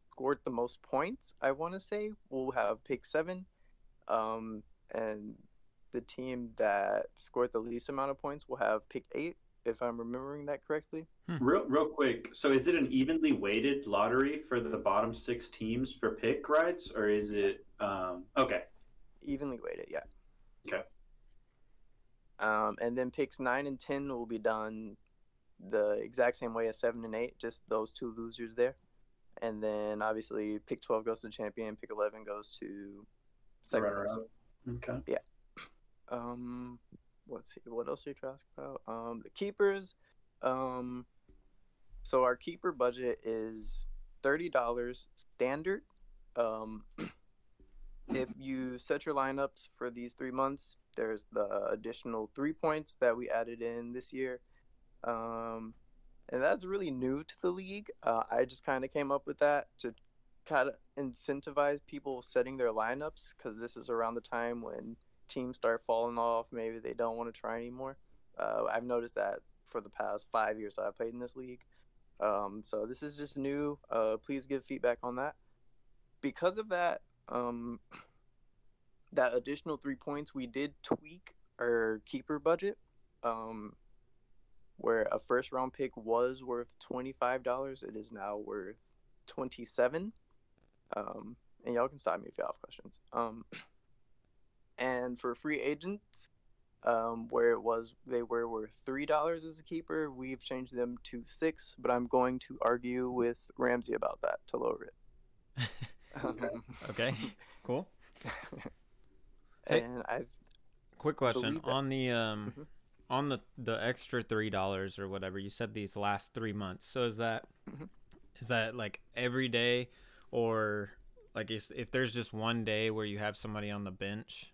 scored the most points, I want to say, will have pick seven. Um, and the team that scored the least amount of points will have pick eight, if I'm remembering that correctly. Hmm. Real, real quick. So is it an evenly weighted lottery for the bottom six teams for pick rights, or is it um, okay? Evenly weighted, yeah. Okay. Um, and then picks nine and ten will be done the exact same way as seven and eight, just those two losers there. And then obviously pick twelve goes to the champion, pick eleven goes to second round. Okay. Yeah. Um, let's see. What else are you talking about? Um, the keepers. Um, so our keeper budget is thirty dollars standard. Um, if you set your lineups for these three months. There's the additional three points that we added in this year. Um, and that's really new to the league. Uh, I just kind of came up with that to kind of incentivize people setting their lineups, because this is around the time when teams start falling off. Maybe they don't want to try anymore. Uh, I've noticed that for the past five years that I've played in this league. Um, so this is just new. Uh, please give feedback on that. Because of that... Um, that additional three points, we did tweak our keeper budget, um, where a first round pick was worth twenty-five dollars. It is now worth twenty-seven dollars. Um, and y'all can stop me if y'all have questions. Um, and for free agents, um, where it was, they were worth three dollars as a keeper. We've changed them to six, but I'm going to argue with Ramsey about that to lower it. Okay. Okay. Cool. And I quick question on the um mm-hmm. on the the extra three dollars or whatever you said these last three months, so is that mm-hmm. is that like every day, or like if, if there's just one day where you have somebody on the bench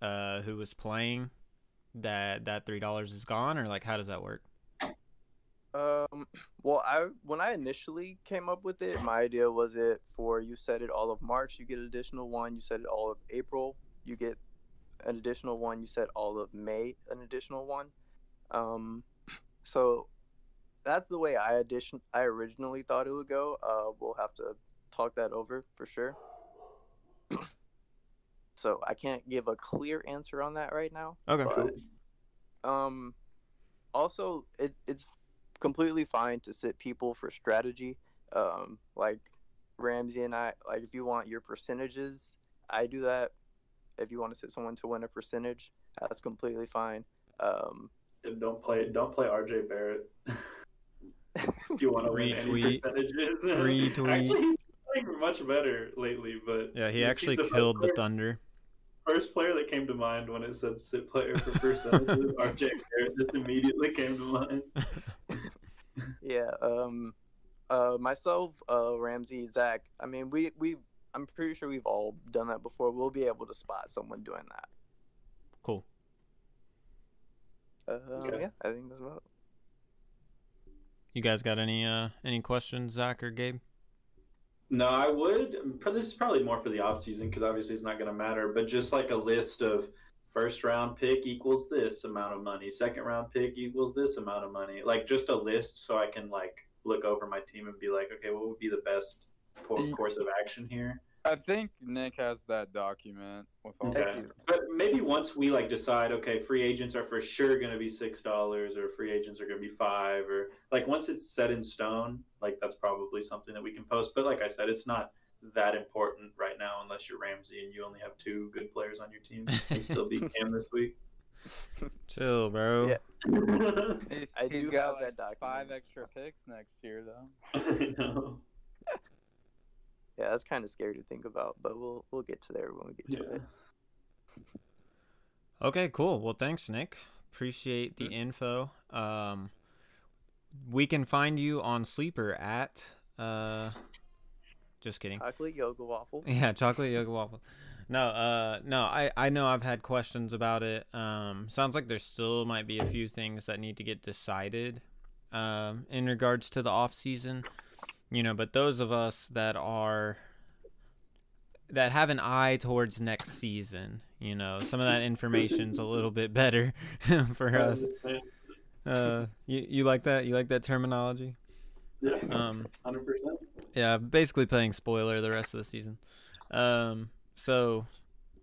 uh who was playing, that that three dollars is gone, or like how does that work? Um, well, I when I initially came up with it, my idea was it for you set it all of March, you get an additional one. You set it all of April, you get an additional one. You said all of May, an additional one. Um, so that's the way I addition. I originally thought it would go. Uh, we'll have to talk that over for sure. So I can't give a clear answer on that right now. Okay. But, cool. Um, also, it, it's completely fine to sit people for strategy. Um, like Ramsey and I, like if you want your percentages, I do that. If you want to sit someone to win a percentage, that's completely fine. Um, and don't play, don't play R J Barrett. You want to retweet? Retweet. Actually, he's playing much better lately, but yeah, he actually the killed the player, Thunder. First player that came to mind when it said sit player for percentages, R J Barrett just immediately came to mind. Yeah. Um. Uh. Myself. Uh. Ramsey. Zach. I mean, we we. I'm pretty sure we've all done that before. We'll be able to spot someone doing that. Cool. Uh, okay. Yeah, I think that's about it. You guys got any uh, any questions, Zach or Gabe? No, I would. This is probably more for the offseason because obviously it's not going to matter, but just like a list of first round pick equals this amount of money, second round pick equals this amount of money. Like just a list so I can like look over my team and be like, okay, what would be the best course of action here? I think Nick has that document with all okay. But maybe once we like decide, okay, free agents are for sure going to be six dollars, or free agents are going to be five, or like once it's set in stone, like that's probably something that we can post. But like I said, it's not that important right now unless you're Ramsey and you only have two good players on your team and still beat Cam this week. Chill, bro. Yeah. I He's do got have like that document. Five extra picks next year, though. I know. Yeah, that's kind of scary to think about, but we'll we'll get to there when we get to yeah. it. Okay, cool. Well, thanks, Nick. Appreciate the info. Um, we can find you on Sleeper at uh, just kidding. Chocolate Yoga Waffles. Yeah, Chocolate Yoga Waffles. No, uh, no. I, I know I've had questions about it. Um, sounds like there still might be a few things that need to get decided. Um, in regards to the off season. You know, but those of us that are, that have an eye towards next season, you know, some of that information's a little bit better for us. Uh, you, you like that? You like that terminology? Yeah, um, one hundred percent. Yeah, basically playing spoiler the rest of the season. Um, so,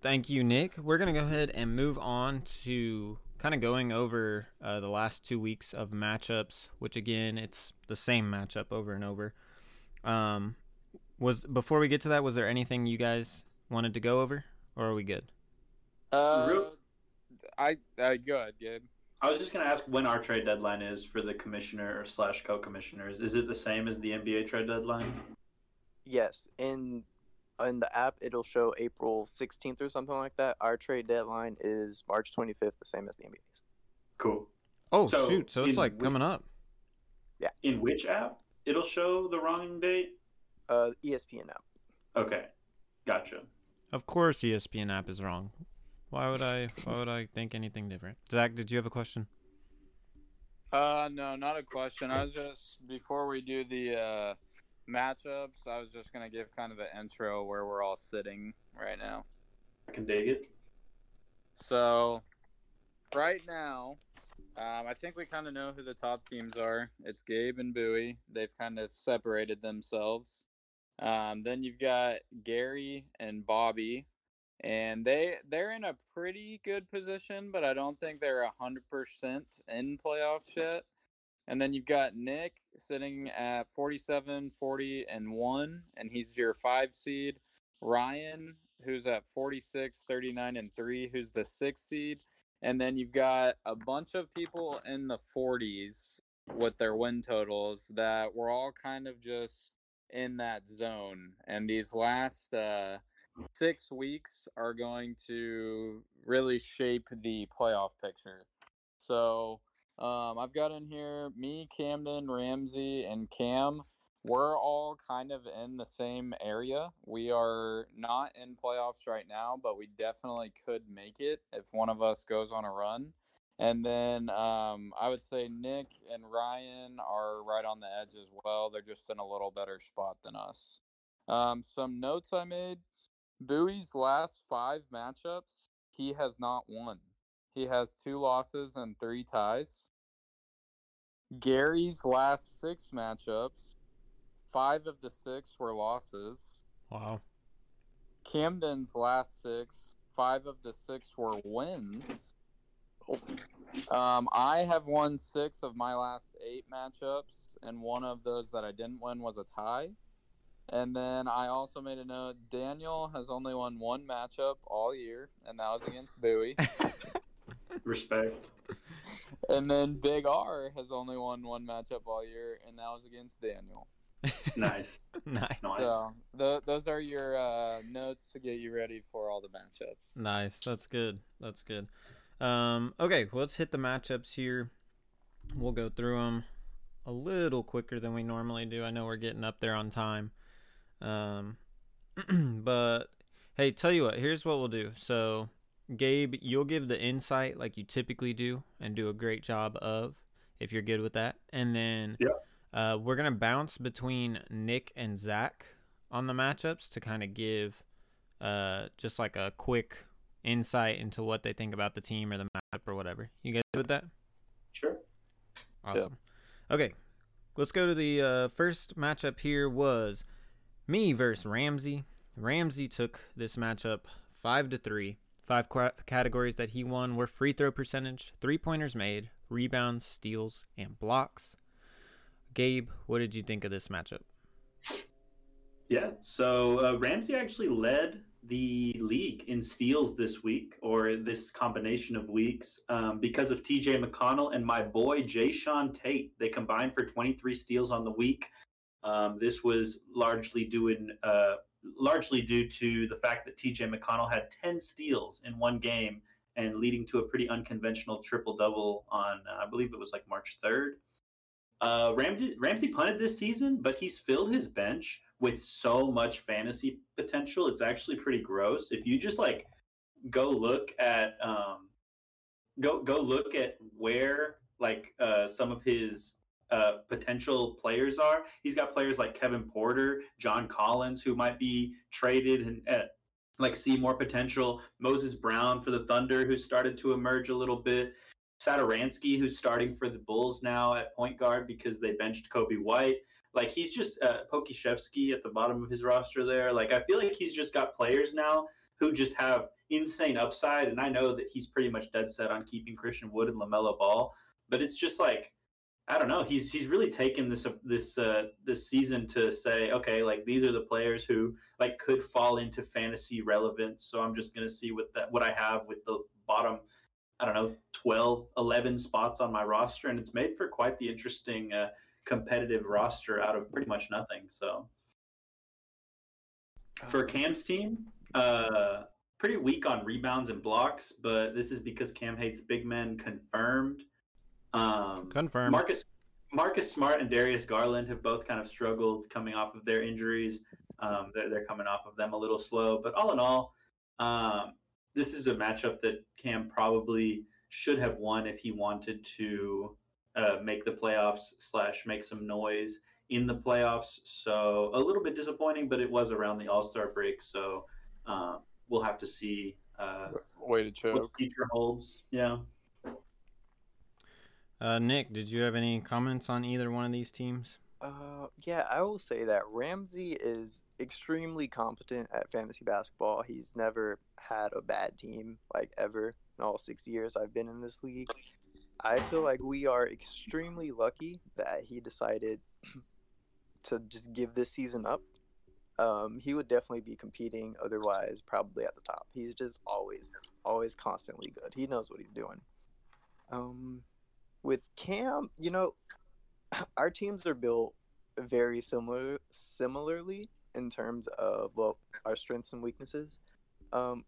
thank you, Nick. We're going to go ahead and move on to kind of going over uh, the last two weeks of matchups, which, again, it's the same matchup over and over. Um, was before we get to that, was there anything you guys wanted to go over, or are we good? Uh, I, I go ahead, Gabe. I was just gonna ask when our trade deadline is for the commissioner or slash co-commissioners. Is it the same as the N B A trade deadline? Yes, in in the app it'll show April sixteenth or something like that. Our trade deadline is March twenty-fifth, the same as the N B A's. Cool. Oh so shoot! So it's like which, coming up. Yeah. In which app? It'll show the wrong date? Uh, E S P N app. Okay. Gotcha. Of course E S P N app is wrong. Why would I why would I think anything different? Zach, did you have a question? Uh, no, not a question. I was just, before we do the uh, matchups, I was just going to give kind of an intro where we're all sitting right now. I can dig it. So, right now... Um, I think we kind of know who the top teams are. It's Gabe and Bowie. They've kind of separated themselves. Um, then you've got Gary and Bobby, and they they're in a pretty good position, but I don't think they're one hundred percent in playoffs yet. And then you've got Nick sitting at forty-seven, forty, and one, and he's your five seed. Ryan, who's at forty-six, thirty-nine, and three, who's the six seed. And then you've got a bunch of people in the forties with their win totals that were all kind of just in that zone. And these last uh, six weeks are going to really shape the playoff picture. So um, I've got in here me, Camden, Ramsey, and Cam. We're all kind of in the same area. We are not in playoffs right now, but we definitely could make it if one of us goes on a run. And then um, I would say Nick and Ryan are right on the edge as well. They're just in a little better spot than us. Um, some notes I made. Bowie's last five matchups, he has not won. He has two losses and three ties. Gary's last six matchups, five of the six were losses. Wow. Camden's last six, five of the six were wins. Um, I have won six of my last eight matchups, and one of those that I didn't win was a tie. And then I also made a note, Daniel has only won one matchup all year, and that was against Bowie. Respect. And then Big R has only won one matchup all year, and that was against Daniel. Nice. Nice. So th- those are your uh, notes to get you ready for all the matchups. Nice. That's good. That's good. Um, okay, well, let's hit the matchups here. We'll go through them a little quicker than we normally do. I know we're getting up there on time. Um, but, hey, tell you what, here's what we'll do. So, Gabe, you'll give the insight like you typically do and do a great job of, if you're good with that. And then yeah. uh, we're going to bounce between Nick and Zach on the matchups to kind of give uh, just like a quick insight into what they think about the team or the matchup or whatever. You guys good with that? Sure. Awesome. Yeah. Okay, let's go to the uh, first matchup here was me versus Ramsey. Ramsey took this matchup five to three. Five qu- categories that he won were free throw percentage, three-pointers made, rebounds, steals, and blocks. Gabe, what did you think of this matchup? Yeah, so uh, Ramsey actually led the league in steals this week, or this combination of weeks, um, because of T J McConnell and my boy Jay Sean Tate. They combined for twenty-three steals on the week. Um, this was largely due in... Uh, largely due to the fact that T J McConnell had ten steals in one game and leading to a pretty unconventional triple-double on, uh, I believe it was like March third. Uh, Ramsey, Ramsey punted this season, but he's filled his bench with so much fantasy potential. It's actually pretty gross. If you just like go look at, um, go, go look at where like uh, some of his Uh, potential players are. He's got players like Kevin Porter, John Collins, who might be traded and uh, like see more potential. Moses Brown for the Thunder, who started to emerge a little bit. Satoransky, who's starting for the Bulls now at point guard because they benched Kobe White. Like he's just uh, Pokuševski at the bottom of his roster there. Like I feel like he's just got players now who just have insane upside. And I know that he's pretty much dead set on keeping Christian Wood and LaMelo Ball, but it's just like, I don't know. He's he's really taken this uh, this uh, this season to say, okay, like these are the players who like could fall into fantasy relevance. So I'm just gonna see what that what I have with the bottom, I don't know, twelve, eleven spots on my roster, and it's made for quite the interesting uh, competitive roster out of pretty much nothing. So for Cam's team, uh, pretty weak on rebounds and blocks, but this is because Cam hates big men. Confirmed. Um, Confirmed. Marcus Marcus Smart and Darius Garland have both kind of struggled coming off of their injuries. Um, they're, they're coming off of them a little slow. But all in all, um, this is a matchup that Cam probably should have won if he wanted to uh, make the playoffs slash make some noise in the playoffs. So a little bit disappointing, but it was around the All-Star break. So uh, we'll have to see uh, Way to choke. What the future holds. Yeah. Uh, Nick, did you have any comments on either one of these teams? Uh, yeah, I will say that Ramsey is extremely competent at fantasy basketball. He's never had a bad team, like ever, in all six years I've been in this league. I feel like we are extremely lucky that he decided to just give this season up. Um, he would definitely be competing otherwise, probably at the top. He's just always, always constantly good. He knows what he's doing. Um... With Cam, you know, our teams are built very similar, similarly in terms of well, our strengths and weaknesses. Um,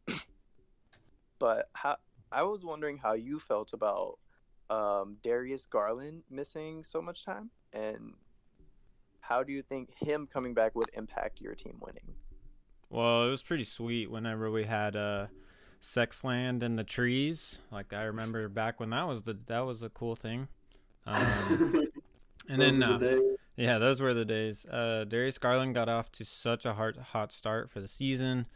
but how, I was wondering how you felt about um, Darius Garland missing so much time, and how do you think him coming back would impact your team winning? Well, it was pretty sweet whenever we had uh... – Sexland and the trees. Like I remember back when that was the that was a cool thing. Um, and then uh, the yeah, those were the days. Uh, Darius Garland got off to such a hard hot start for the season.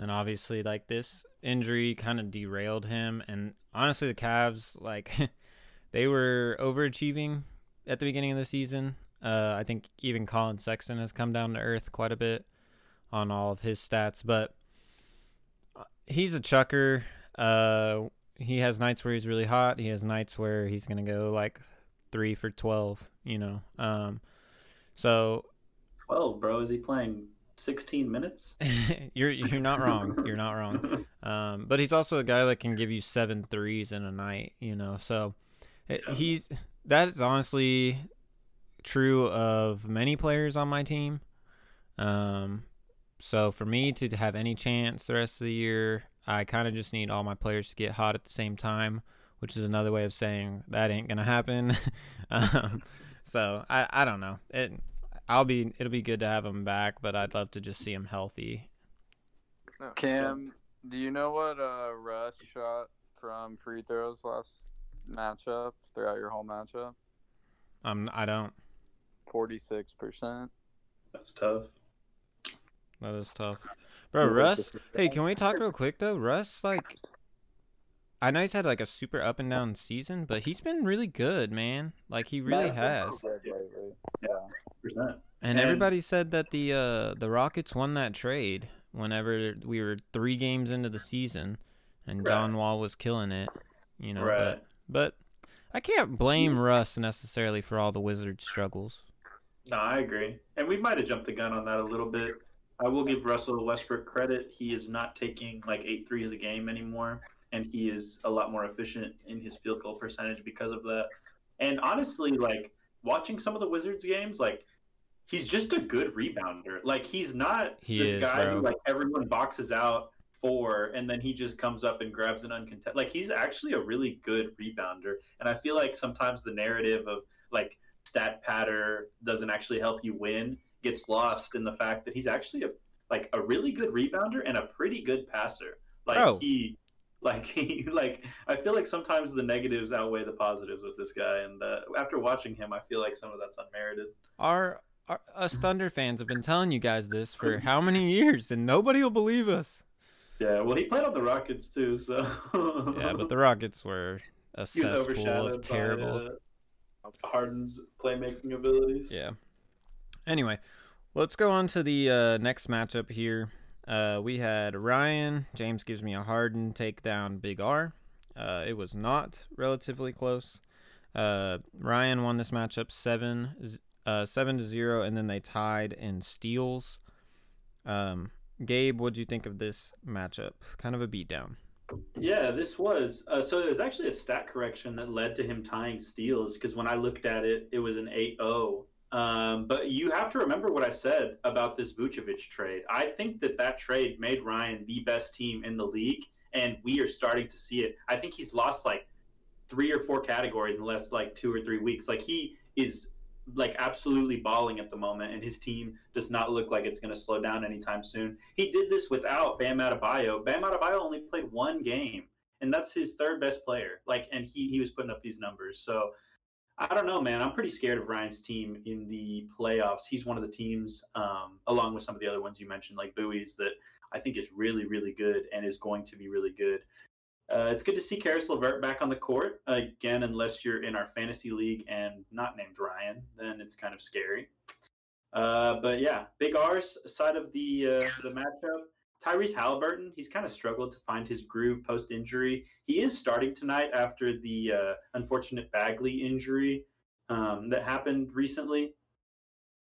And obviously, like, this injury kind of derailed him. And honestly, the Cavs, like, they were overachieving at the beginning of the season. Uh, I think even Colin Sexton has come down to earth quite a bit on all of his stats. But he's a chucker. Uh, he has nights where he's really hot. He has nights where he's going to go, like, three for twelve, you know. Um, so twelve, bro. Is he playing sixteen minutes? you're you're not wrong. You're not wrong. Um, but he's also a guy that can give you seven threes in a night, you know. So it, he's that is honestly true of many players on my team. Um, so for me to have any chance the rest of the year, I kind of just need all my players to get hot at the same time, which is another way of saying that ain't gonna happen. um, so I, I don't know. It I'll be it'll be good to have him back, but I'd love to just see him healthy. Cam, do you know what uh, Russ shot from free throws last matchup throughout your whole matchup? Um, I don't. Forty-six percent. That's tough. That is tough, bro. Russ, hey, can we talk real quick though? Russ, like, I know he's had, like, a super up and down season, but he's been really good, man. Like, he really yeah, has. Yeah, and everybody said that the uh, the Rockets won that trade whenever we were three games into the season, and right. John Wall was killing it, you know. Right. But but I can't blame Russ necessarily for all the Wizards' struggles. No, I agree, and we might have jumped the gun on that a little bit. I will give Russell Westbrook credit; he is not taking like eight threes a game anymore. And he is a lot more efficient in his field goal percentage because of that. And honestly, like, watching some of the Wizards games, like, he's just a good rebounder. Like, he's not he this is, guy bro. who, like, everyone boxes out for, and then he just comes up and grabs an uncontested. Like, he's actually a really good rebounder. And I feel like sometimes the narrative of, like, stat patter doesn't actually help you win gets lost in the fact that he's actually, a like, a really good rebounder and a pretty good passer. Like, oh. he... Like, he, like I feel like sometimes the negatives outweigh the positives with this guy, and uh, after watching him, I feel like some of that's unmerited. Our, our us Thunder fans have been telling you guys this for how many years, and nobody will believe us. Yeah, well, he played on the Rockets, too, so... yeah, but the Rockets were a cesspool of terrible... By, uh, Harden's playmaking abilities. Yeah. Anyway, let's go on to the uh, next matchup here. Uh, we had Ryan. James gives me a Harden takedown, Big R. Uh, it was not relatively close. Uh, Ryan won this matchup seven, uh, seven to zero, and then they tied in steals. Um, Gabe, what did you think of this matchup? Kind of a beatdown. Yeah, this was. Uh, so there's actually a stat correction that led to him tying steals because when I looked at it, it was an eight oh. Um, but you have to remember what I said about this Vucevic trade. I think that that trade made Ryan the best team in the league, and we are starting to see it. I think he's lost like three or four categories in the last like two or three weeks. Like he is like absolutely balling at the moment, and his team does not look like it's going to slow down anytime soon. He did this without Bam Adebayo. Bam Adebayo only played one game, and that's his third best player. Like, and he, he was putting up these numbers. So I don't know, man. I'm pretty scared of Ryan's team in the playoffs. He's one of the teams, um, along with some of the other ones you mentioned, like Bowie's, that I think is really, really good and is going to be really good. Uh, it's good to see Karis LeVert back on the court. Again, unless you're in our fantasy league and not named Ryan, then it's kind of scary. Uh, but, yeah, Big R's side of the uh, the matchup. Tyrese Halliburton, he's kind of struggled to find his groove post-injury. He is starting tonight after the uh, unfortunate Bagley injury um, that happened recently.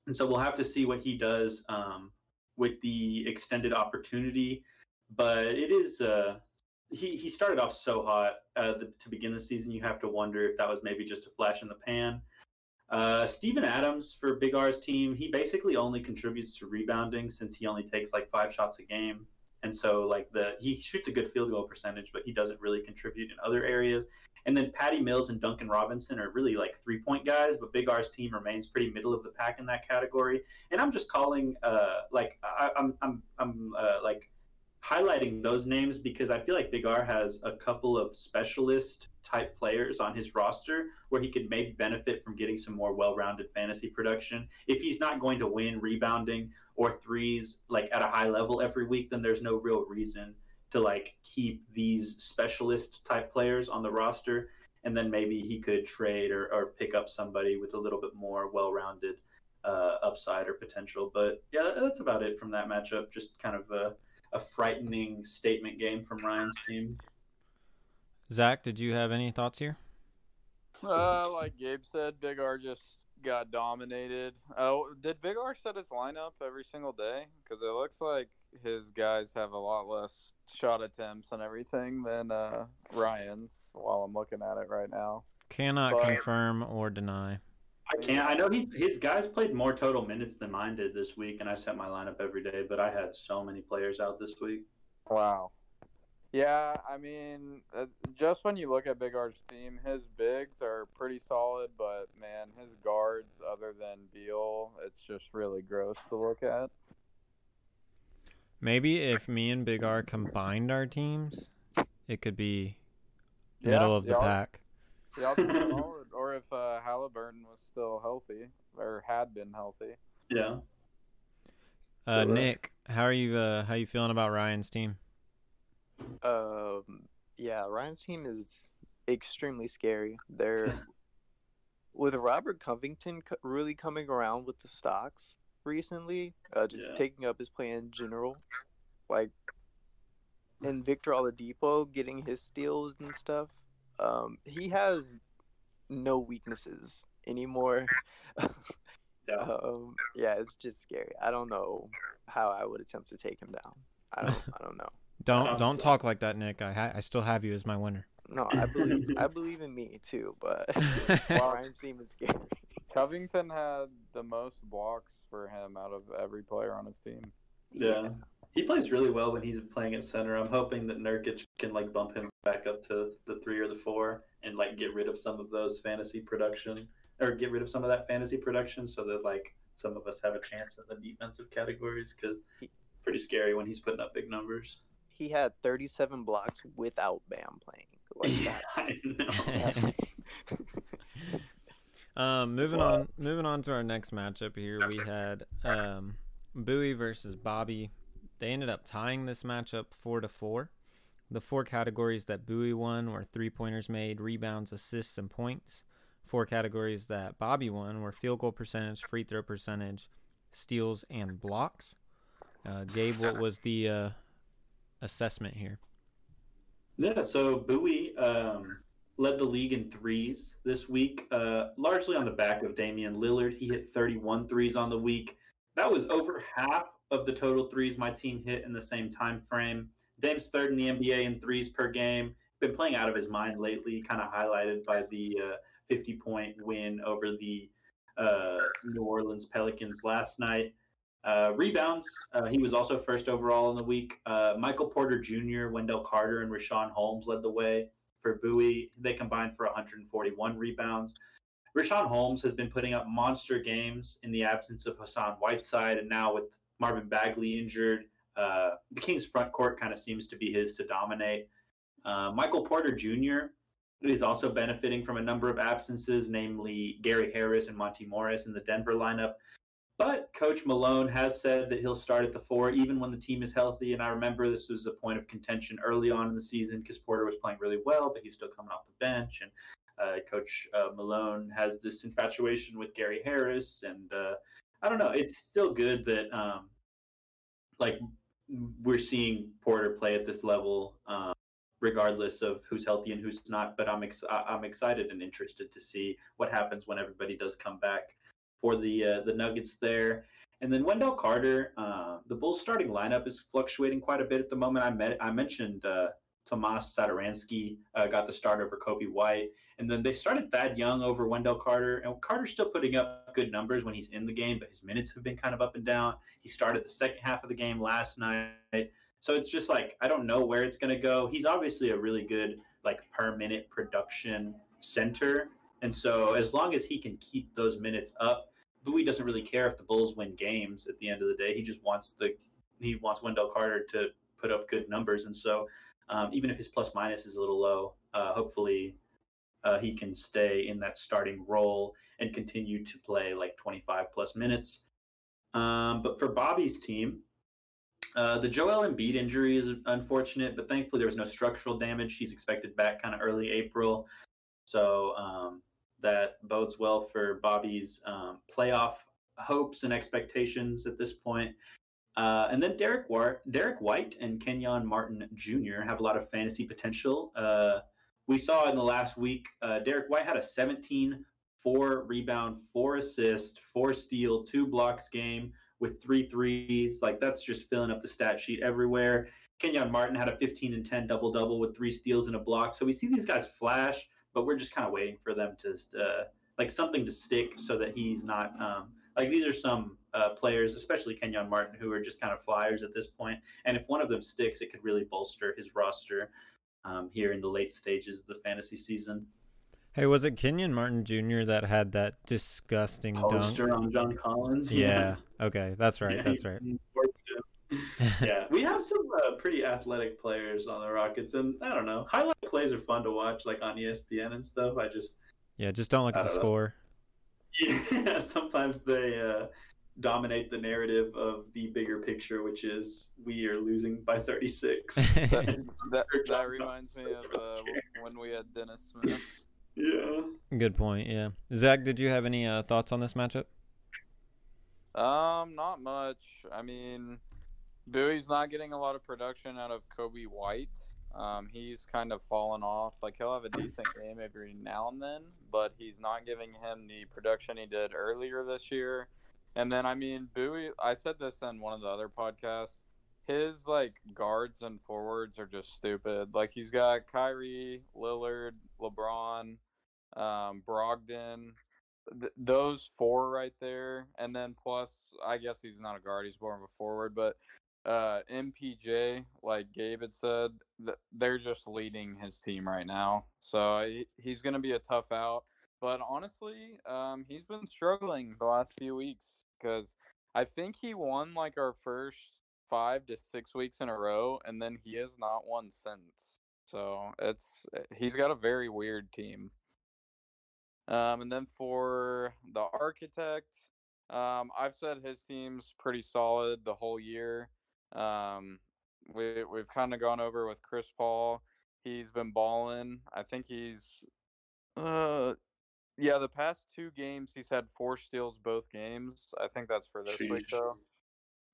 And so we'll have to see what he does um, with the extended opportunity. But it is uh, – he, he started off so hot uh, the, to begin the season. You have to wonder if that was maybe just a flash in the pan. Uh, Steven Adams for Big R's team, he basically only contributes to rebounding since he only takes like five shots a game. And so like the, he shoots a good field goal percentage, but he doesn't really contribute in other areas. And then Patty Mills and Duncan Robinson are really like three point guys, but Big R's team remains pretty middle of the pack in that category. And I'm just calling, uh, like I, I'm, I'm, I'm, uh, like highlighting those names because I feel like Big R has a couple of specialist type players on his roster where he could maybe benefit from getting some more well-rounded fantasy production. If he's not going to win rebounding or threes like at a high level every week, then there's no real reason to like keep these specialist type players on the roster. And then maybe he could trade or, or pick up somebody with a little bit more well-rounded uh, upside or potential. But yeah, that's about it from that matchup. Just kind of a, a frightening statement game from Ryan's team. Zach, did you have any thoughts here? Uh, like Gabe said, Big R just got dominated. Oh, did Big R set his lineup every single day? Because it looks like his guys have a lot less shot attempts and everything than uh, Ryan's. While I'm looking at it right now, cannot but, confirm or deny. I can't. I know he his guys played more total minutes than mine did this week, and I set my lineup every day. But I had so many players out this week. Wow. Yeah, I mean, just when you look at Big R's team, his bigs are pretty solid, but man, his guards, other than Beal, it's just really gross to look at. Maybe if me and Big R combined our teams, it could be. Middle yeah, of the y'all, pack. Y'all solid, or if uh, Halliburton was still healthy, or had been healthy. Yeah. Uh, so, Nick, how are you? Uh, how you feeling about Ryan's team? Um. Uh, yeah, Ryan's team is extremely scary. They're with Robert Covington co- really coming around with the stocks recently, uh, just yeah. picking up his play in general, like. And Victor Oladipo getting his steals and stuff. Um, he has no weaknesses anymore. yeah. Um, yeah, it's just scary. I don't know how I would attempt to take him down. I don't. I don't know. don't don't talk like that, Nick. I ha- I still have you as my winner. No, I believe I believe in me too, but Ryan's team is scary. Covington had the most blocks for him out of every player on his team. Yeah. yeah. He plays really well when he's playing at center. I'm hoping that Nurkic can like bump him back up to the three or the four and like get rid of some of those fantasy production or get rid of some of that fantasy production so that like some of us have a chance in the defensive categories because it's pretty scary when he's putting up big numbers. He had thirty-seven blocks without Bam playing. Like yeah, that's... I know. um, moving well, on, moving on to our next matchup here, we had um, Bowie versus Bobby. They ended up tying this matchup four to four. The four categories that Bowie won were three-pointers made, rebounds, assists, and points. Four categories that Bobby won were field goal percentage, free throw percentage, steals, and blocks. Uh, Gabe, what was the uh, assessment here? Yeah, so Bowie um, led the league in threes this week, uh, largely on the back of Damian Lillard. He hit thirty-one threes on the week. That was over half of the total threes my team hit in the same time frame. Dame's third in the N B A in threes per game. Been playing out of his mind lately, kind of highlighted by the uh, fifty-point win over the uh, New Orleans Pelicans last night. Uh, rebounds, uh, he was also first overall in the week. Uh, Michael Porter Junior, Wendell Carter, and Richaun Holmes led the way for Bowie. They combined for one hundred forty-one rebounds. Richaun Holmes has been putting up monster games in the absence of Hassan Whiteside, and now with Marvin Bagley injured. Uh, the Kings' front court kind of seems to be his to dominate. Uh, Michael Porter Junior is also benefiting from a number of absences, namely Gary Harris and Monty Morris in the Denver lineup. But Coach Malone has said that he'll start at the four, even when the team is healthy. And I remember this was a point of contention early on in the season because Porter was playing really well, but he's still coming off the bench. And uh, Coach uh, Malone has this infatuation with Gary Harris and uh, I don't know. It's still good that, um, like, we're seeing Porter play at this level, um, regardless of who's healthy and who's not. But I'm ex- I'm excited and interested to see what happens when everybody does come back for the uh, the Nuggets there. And then Wendell Carter, uh, the Bulls' starting lineup is fluctuating quite a bit at the moment. I met I mentioned uh, Tomas Satoransky uh, got the start over Kobe White. And then they started Thad Young over Wendell Carter. And Carter's still putting up good numbers when he's in the game, but his minutes have been kind of up and down. He started the second half of the game last night. So it's just like, I don't know where it's going to go. He's obviously a really good, like, per-minute production center. And so as long as he can keep those minutes up, Bowie doesn't really care if the Bulls win games at the end of the day. He just wants the he wants Wendell Carter to put up good numbers. And so um, even if his plus minus is a little low, uh, hopefully uh, he can stay in that starting role and continue to play like twenty-five plus minutes. Um, but for Bobby's team, uh, the Joel Embiid injury is unfortunate, but thankfully there was no structural damage. He's expected back kind of early April. So um, that bodes well for Bobby's um, playoff hopes and expectations at this point. Uh, and then Derek, War- Derek White and Kenyon Martin Junior have a lot of fantasy potential. Uh, we saw in the last week, uh, Derek White had a seventeen four rebound, four assist, four steal, two blocks game with three threes. Like, that's just filling up the stat sheet everywhere. Kenyon Martin had a fifteen and ten double double with three steals and a block. So we see these guys flash, but we're just kind of waiting for them to uh, like something to stick so that he's not um, like these are some uh, players, especially Kenyon Martin, who are just kind of flyers at this point. And if one of them sticks, it could really bolster his roster um, here in the late stages of the fantasy season. Hey, was it Kenyon Martin Junior that had that disgusting Poster dunk on John Collins? Yeah. yeah. Okay, that's right. Yeah, that's right. yeah, we have some uh, pretty athletic players on the Rockets, and I don't know, highlight plays are fun to watch, like on E S P N and stuff. I just yeah, just don't look at the score. Yeah, sometimes they uh, dominate the narrative of the bigger picture, which is we are losing by thirty-six. that, that, that reminds me of uh, when we had Dennis Smith. Yeah. Good point, yeah. Zach, did you have any uh, thoughts on this matchup? Um, not much. I mean, Bowie's not getting a lot of production out of Kobe White. Um, he's kind of fallen off. Like, he'll have a decent game every now and then, but he's not giving him the production he did earlier this year. And then, I mean, Bowie, I said this in one of the other podcasts, his, like, guards and forwards are just stupid. Like, he's got Kyrie, Lillard, LeBron, um Brogdon, th- those four right there, and then plus I guess he's not a guard, he's more of a forward, but uh M P J, like Gabe had said, th- they're just leading his team right now, so he- he's gonna be a tough out. But honestly, um he's been struggling the last few weeks because I think he won like our first five to six weeks in a row, and then he has not won since. So it's he's got a very weird team. Um, and then for the Architect, um, I've said his team's pretty solid the whole year. Um, we, we've kind of gone over with Chris Paul. He's been balling. I think he's, uh, yeah, the past two games he's had four steals both games. I think that's for this Jeez. week, though.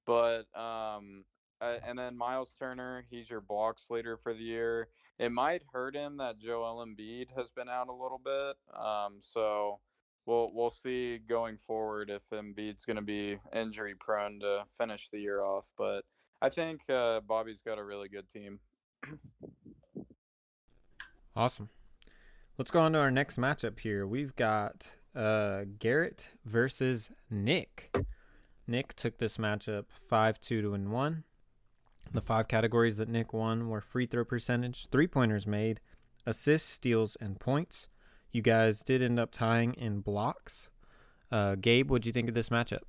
But um, uh, and then Miles Turner, he's your blocks leader for the year. It might hurt him that Joel Embiid has been out a little bit. Um, so we'll we'll see going forward if Embiid's going to be injury prone to finish the year off. But I think uh, Bobby's got a really good team. Awesome. Let's go on to our next matchup here. We've got uh, Garrett versus Nick. Nick took this matchup five two to one. The five categories that Nick won were free throw percentage, three-pointers made, assists, steals, and points. You guys did end up tying in blocks. Uh, Gabe, what'd you think of this matchup?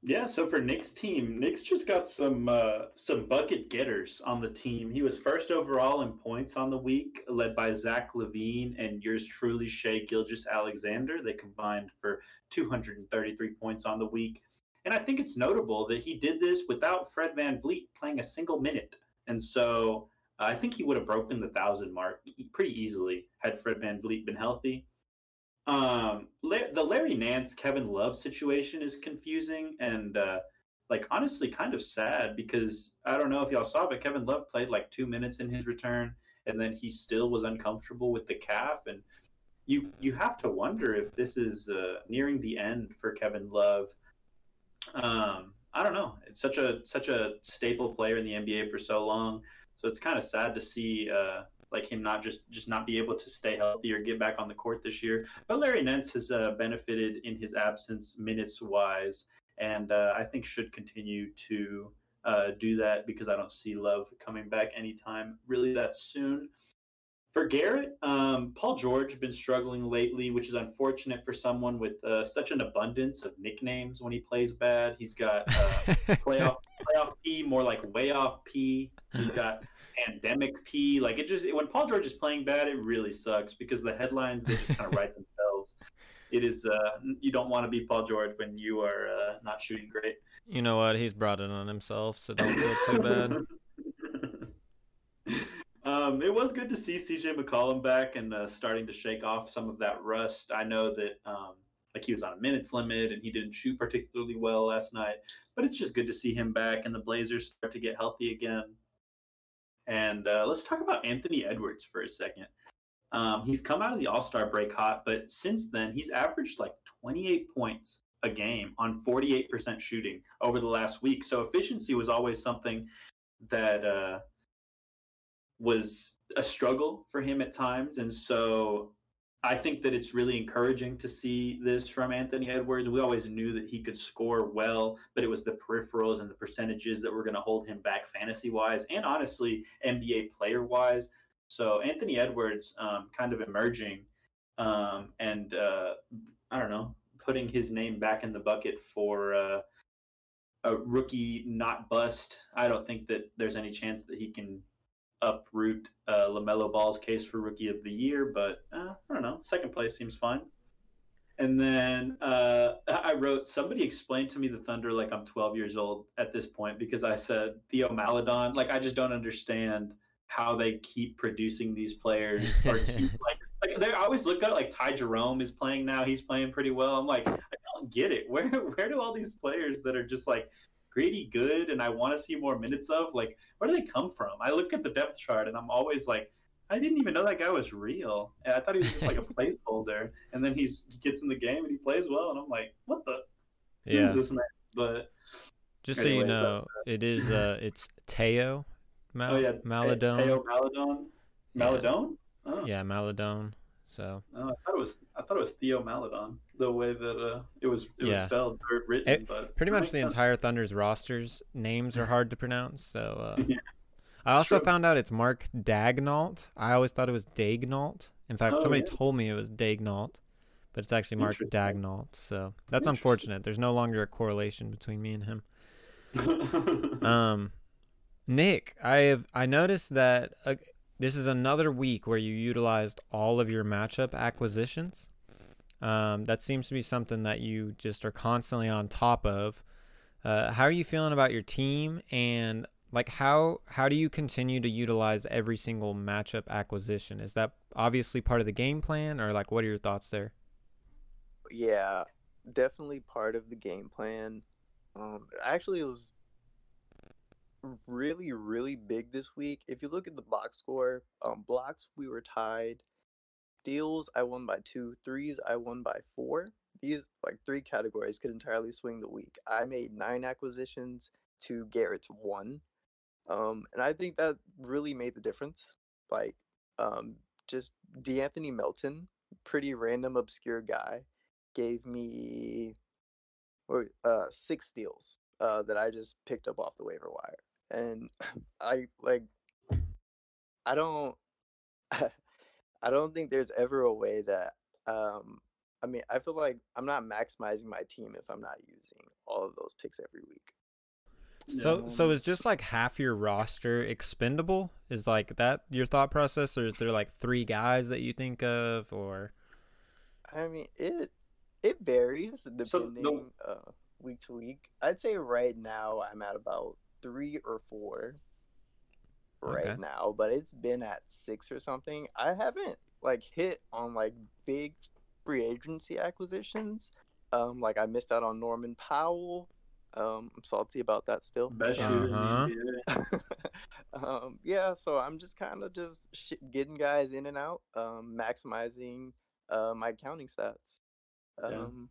Yeah, so for Nick's team, Nick's just got some uh, some bucket getters on the team. He was first overall in points on the week, led by Zach LaVine and yours truly, Shai Gilgeous-Alexander. They combined for two hundred thirty-three points on the week. And I think it's notable that he did this without Fred VanVleet playing a single minute. And so uh, I think he would have broken the one thousand mark pretty easily had Fred VanVleet been healthy. Um, the Larry Nance, Kevin Love situation is confusing and, uh, like, honestly kind of sad because I don't know if y'all saw, but Kevin Love played like two minutes in his return, and then he still was uncomfortable with the calf. And you, you have to wonder if this is uh, nearing the end for Kevin Love. Um, I don't know. It's such a, such a staple player in the N B A for so long. So it's kind of sad to see, uh, like him not just, just not be able to stay healthy or get back on the court this year. But Larry Nance has uh, benefited in his absence minutes-wise, and uh, I think should continue to uh, do that because I don't see Love coming back anytime really that soon. For Garrett, um, Paul George has been struggling lately, which is unfortunate for someone with uh, such an abundance of nicknames when he plays bad. He's got uh, playoff playoff P, more like way off P. He's got pandemic P. Like, it just, when Paul George is playing bad, it really sucks because the headlines, they just kind of write themselves. It is, uh, you don't want to be Paul George when you are uh, not shooting great. You know what? He's brought it on himself, so don't feel too bad. Um, it was good to see C J McCollum back and uh, starting to shake off some of that rust. I know that, um, like, he was on a minutes limit and he didn't shoot particularly well last night, but it's just good to see him back and the Blazers start to get healthy again. And uh, let's talk about Anthony Edwards for a second. Um, he's come out of the All-Star break hot, but since then he's averaged like twenty-eight points a game on forty-eight percent shooting over the last week. So efficiency was always something that uh, was a struggle for him at times. And so I think that it's really encouraging to see this from Anthony Edwards. We always knew that he could score well, but it was the peripherals and the percentages that were going to hold him back fantasy-wise and honestly N B A player-wise. So Anthony Edwards um, kind of emerging um, and, uh, I don't know, putting his name back in the bucket for uh, a rookie not bust. I don't think that there's any chance that he can uproot uh, LaMelo Ball's case for Rookie of the Year, but uh, I don't know. Second place seems fine. And then uh, I wrote, somebody explained to me the Thunder like I'm twelve years old at this point, because I said Théo Maledon. Like, I just don't understand how they keep producing these players or keep like, like they always look at it like Ty Jerome is playing now. He's playing pretty well. I'm like, I don't get it. Where, where do all these players that are just like pretty good and I want to see more minutes of, like, where do they come from? I look at the depth chart and I'm always like, I didn't even know that guy was real. And I thought he was just like a placeholder. And then he's, he gets in the game and he plays well. And I'm like, what the, yeah. who is this man? But just anyways, so you know, it is, uh, it's Théo. Mal- oh, yeah. Maledon. Théo Maledon. Maledon? Yeah. Oh. Yeah, Maledon. So oh, I thought it was I thought it was Théo Maledon, the way that uh, it was it yeah. was spelled or written, it, but pretty much the sense. Entire Thunder's roster's names are hard to pronounce. So uh, yeah. I also true. found out it's Mark Daignault. I always thought it was Daignault. In fact, oh, somebody yeah. told me it was Daignault, but it's actually Mark Daignault. So that's unfortunate. There's no longer a correlation between me and him. um Nick, I have I noticed that uh, this is another week where you utilized all of your matchup acquisitions. Um, that seems to be something that you just are constantly on top of. Uh, how are you feeling about your team, and like how how do you continue to utilize every single matchup acquisition? Is that obviously part of the game plan, or like what are your thoughts there? Yeah, definitely part of the game plan. Um, actually, it was really really big this week. If you look at the box score, um blocks we were tied, steals I won by two, threes I won by four. These like three categories could entirely swing the week. I made nine acquisitions to Garrett's one, um and I think that really made the difference. Like um just D'Anthony Melton, pretty random obscure guy, gave me or uh six steals uh that I just picked up off the waiver wire. And I like, I don't, I don't think there's ever a way that, um, I mean, I feel like I'm not maximizing my team if I'm not using all of those picks every week. So, um, so is just like half your roster expendable? Is like that your thought process, or is there like three guys that you think of, or? I mean, it, it varies depending so, no. uh, week to week. I'd say right now I'm at about three or four right okay. now, but it's been at six or something. I haven't like hit on like big free agency acquisitions. Um, like I missed out on Norman Powell. Um, I'm salty about that still. Best shooter. Uh-huh. um, yeah, so I'm just kind of just sh- getting guys in and out, um, maximizing uh, my counting stats. Um, yeah.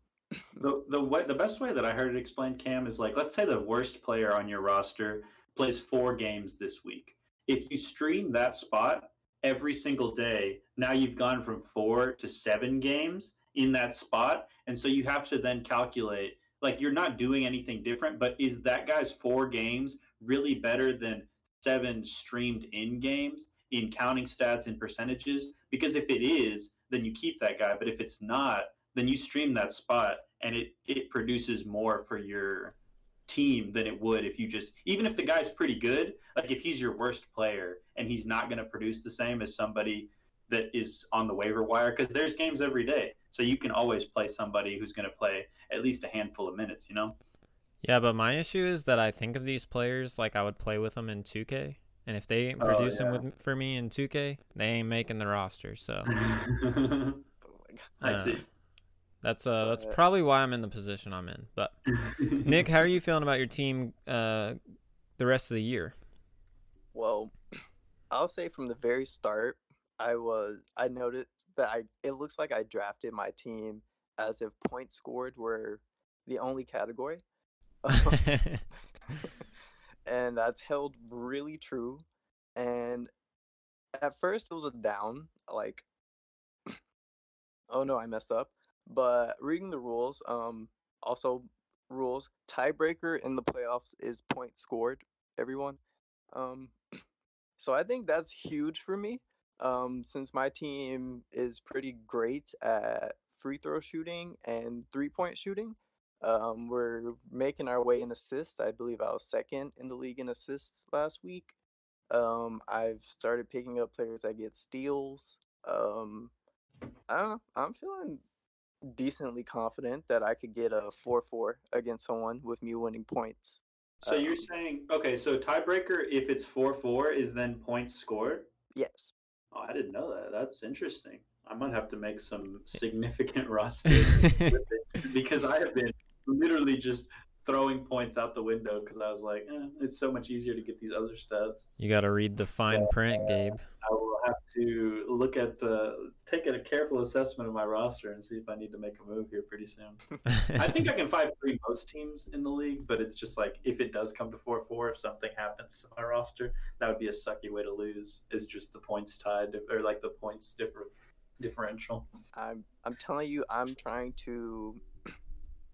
The the way, the best way that I heard it explained, Cam, is like, let's say the worst player on your roster plays four games this week. If you stream that spot every single day, now you've gone from four to seven games in that spot. And so you have to then calculate, like, you're not doing anything different, but is that guy's four games really better than seven streamed in games in counting stats and percentages? Because if it is, then you keep that guy. But if it's not, then you stream that spot, and it, it produces more for your team than it would if you just, even if the guy's pretty good, like if he's your worst player and he's not going to produce the same as somebody that is on the waiver wire, because there's games every day. So you can always play somebody who's going to play at least a handful of minutes, you know? Yeah, but my issue is that I think of these players like I would play with them in two K. And if they ain't producing oh, yeah. with, for me in two K, they ain't making the roster. So oh I see. That's uh, that's probably why I'm in the position I'm in. But Nick, how are you feeling about your team uh, the rest of the year? Well, I'll say from the very start, I was I noticed that I it looks like I drafted my team as if points scored were the only category. And that's held really true. And at first it was a down, like, oh no, I messed up. But reading the rules, um, also rules, tiebreaker in the playoffs is points scored, everyone. Um, so I think that's huge for me. Um, since my team is pretty great at free throw shooting and three point shooting. Um, we're making our way in assists. I believe I was second in the league in assists last week. Um, I've started picking up players that get steals. Um, I don't know. I'm feeling decently confident that I could get a four four against someone with me winning points. So um, you're saying, okay, so tiebreaker, if it's four four, is then points scored? Yes. Oh, I didn't know that. That's interesting. I might have to make some significant rosters because I have been literally just throwing points out the window because I was like, eh, it's so much easier to get these other stats. You got to read the fine so, print, uh, Gabe. I will have to look at, uh, take a careful assessment of my roster and see if I need to make a move here pretty soon. I think I can five three most teams in the league, but it's just like if it does come to four four, if something happens to my roster, that would be a sucky way to lose. It's just the points tied or like the points different differential. I'm I'm telling you, I'm trying to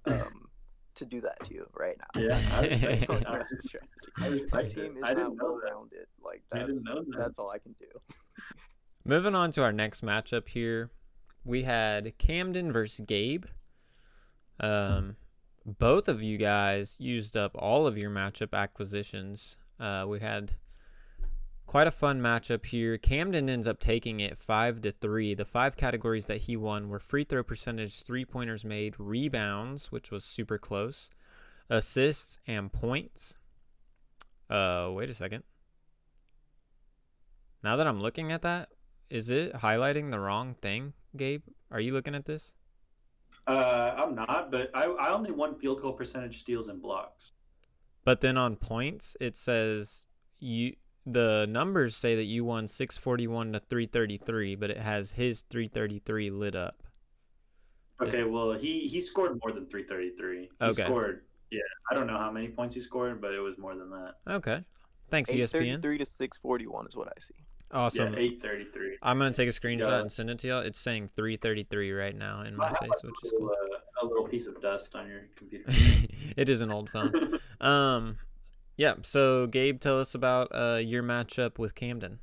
um to do that to you right now. Yeah, I, that's what I, I, my team is I not well-rounded. That. Like that's that. that's all I can do. Moving on to our next matchup here, we had Camden versus Gabe. Um, both of you guys used up all of your matchup acquisitions. Uh, we had quite a fun matchup here. Camden ends up taking it five to three. The five categories that he won were free throw percentage, three pointers made, rebounds, which was super close, assists, and points. Uh, wait a second. Now that I'm looking at that, is it highlighting the wrong thing, Gabe? Are you looking at this? Uh, I'm not, but I I only won field goal percentage, steals, and blocks. But then on points, it says you. The numbers say that you won six forty-one to three thirty-three, but it has his three thirty-three lit up. Okay, well, he, he scored more than three thirty-three. He okay. scored, yeah, I don't know how many points he scored, but it was more than that. Okay. Thanks, E S P N. eight thirty-three to six forty-one is what I see. Awesome. Yeah, eight thirty-three. I'm going to take a screenshot yeah. and send it to y'all. It's saying three thirty-three right now in my I face, which little, is cool. Uh, a little piece of dust on your computer. It is an old phone. um... Yeah, so Gabe, tell us about uh, your matchup with Camden.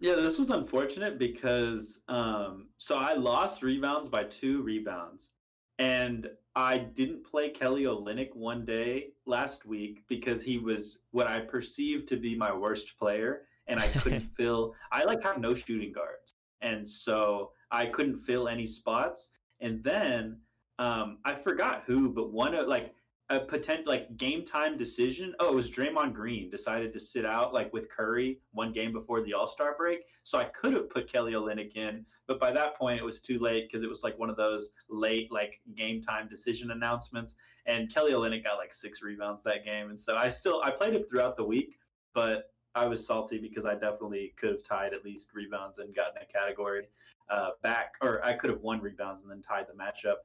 Yeah, this was unfortunate because um, so I lost rebounds by two rebounds, and I didn't play Kelly Olynyk one day last week because he was what I perceived to be my worst player, and I couldn't fill. I like have no shooting guards, and so I couldn't fill any spots. And then um, I forgot who, but one of like. A potential like game time decision. Oh, it was Draymond Green decided to sit out like with Curry one game before the All-Star break. So I could have put Kelly Olynyk in, but by that point it was too late because it was like one of those late like game time decision announcements. And Kelly Olynyk got like six rebounds that game, and so I still I played him throughout the week, but I was salty because I definitely could have tied at least rebounds and gotten a category uh, back, or I could have won rebounds and then tied the matchup,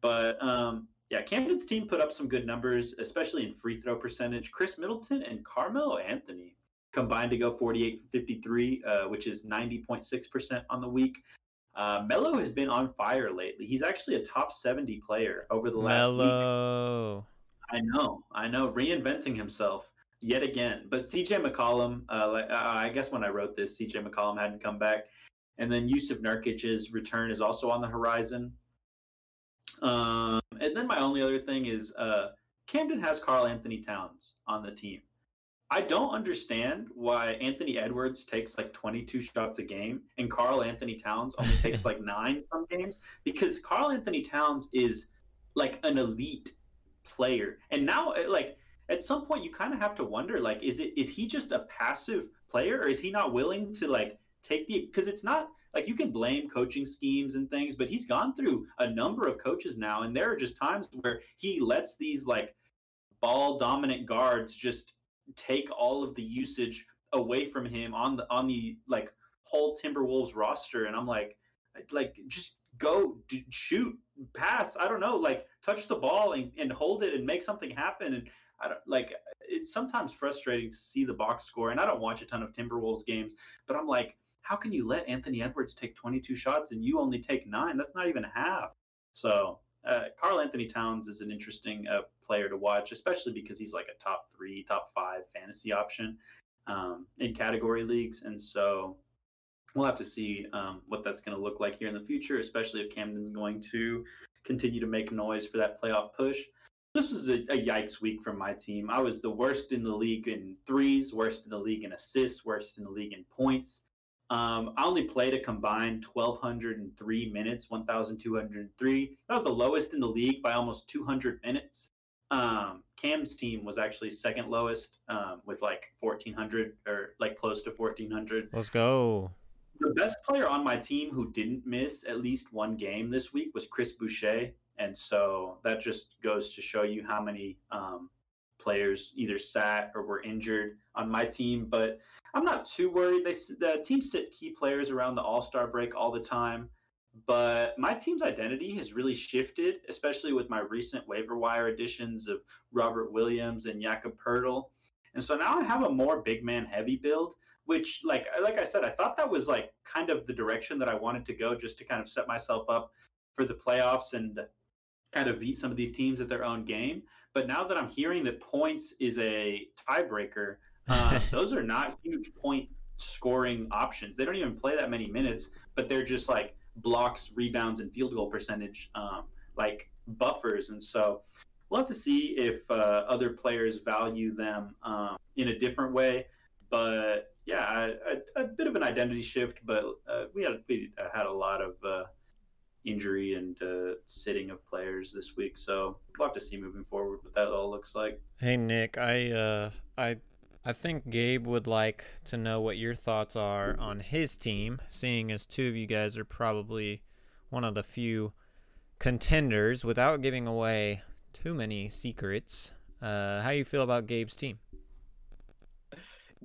but. um Yeah, Camden's team put up some good numbers, especially in free throw percentage. Chris Middleton and Carmelo Anthony combined to go forty-eight for fifty-three, uh, which is ninety point six percent on the week. Uh, Melo has been on fire lately. He's actually a top seventy player over the last Melo. week. I know, I know, reinventing himself yet again. But C J McCollum, uh, like, I guess when I wrote this, C J McCollum hadn't come back. And then Jusuf Nurkic's return is also on the horizon. Um, and then my only other thing is uh, Camden has Karl Anthony Towns on the team. I don't understand why Anthony Edwards takes like twenty-two shots a game and Karl Anthony Towns only takes like nine some games, because Karl Anthony Towns is like an elite player. And now, like, at some point you kind of have to wonder, like, is it, is he just a passive player, or is he not willing to like take the, cause it's not like you can blame coaching schemes and things, but he's gone through a number of coaches now. And there are just times where he lets these like ball dominant guards just take all of the usage away from him on the, on the like whole Timberwolves roster. And I'm like, like, just go d- shoot, pass. I don't know, like touch the ball and, and hold it and make something happen. And I don't, like, it's sometimes frustrating to see the box score, and I don't watch a ton of Timberwolves games, but I'm like, how can you let Anthony Edwards take twenty-two shots and you only take nine? That's not even half. So uh, Karl Anthony Towns is an interesting uh, player to watch, especially because he's like a top three, top five fantasy option um, in category leagues. And so we'll have to see um, what that's going to look like here in the future, especially if Camden's going to continue to make noise for that playoff push. This was a, a yikes week for my team. I was the worst in the league in threes, worst in the league in assists, worst in the league in points. Um, I only played a combined one thousand two hundred three minutes, one thousand two hundred three. That was the lowest in the league by almost two hundred minutes. Um, Cam's team was actually second lowest um, with like fourteen hundred or like close to fourteen hundred. Let's go. The best player on my team who didn't miss at least one game this week was Chris Boucher. And so that just goes to show you how many um, players either sat or were injured on my team. But I'm not too worried. They, the team sit key players around the All-Star break all the time. But my team's identity has really shifted, especially with my recent waiver wire additions of Robert Williams and Jakob Poeltl. And so now I have a more big man heavy build, which, like, like I said, I thought that was like kind of the direction that I wanted to go, just to kind of set myself up for the playoffs and kind of beat some of these teams at their own game. But now that I'm hearing that points is a tiebreaker, uh, those are not huge point scoring options. They don't even play that many minutes, but they're just like blocks, rebounds, and field goal percentage, um, like buffers. And so we'll have to see if uh, other players value them um, in a different way. But yeah, a, a, a bit of an identity shift, but uh, we had we had a lot of uh, injury and uh, sitting of players this week, so we'll have to see moving forward what that all looks like. Hey Nick, I uh, I I think Gabe would like to know what your thoughts are on his team, seeing as two of you guys are probably one of the few contenders, without giving away too many secrets. Uh, how you feel about Gabe's team?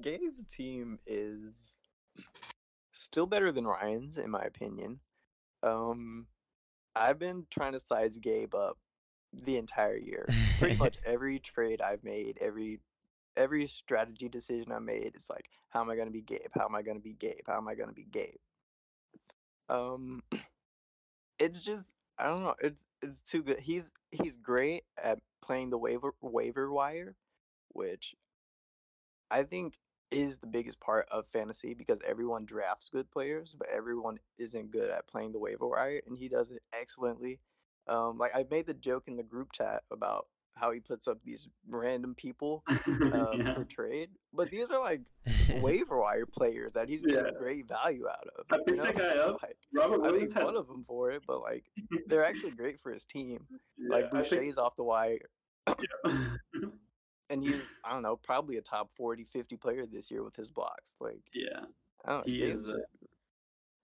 Gabe's team is still better than Ryan's, in my opinion. Um, I've been trying to size Gabe up the entire year. Pretty much every trade I've made, every every strategy decision I made is like, how am I going to be Gabe? How am I going to be Gabe? How am I going to be Gabe? Um, it's just, I don't know. It's it's too good. He's he's great at playing the waiver waiver wire, which I think is the biggest part of fantasy, because everyone drafts good players, but everyone isn't good at playing the waiver wire, and he does it excellently. Um, like I made the joke in the group chat about how he puts up these random people uh, yeah. for trade, but these are like waiver wire players that he's getting yeah. great value out of. I picked that guy up. Like, Robert Williams I made fun of him for it, but like they're actually great for his team. Yeah, like Boucher's think... off the wire. Yeah. And he's, I don't know, probably a top forty, fifty player this year with his blocks. Like, yeah, I don't know, he is.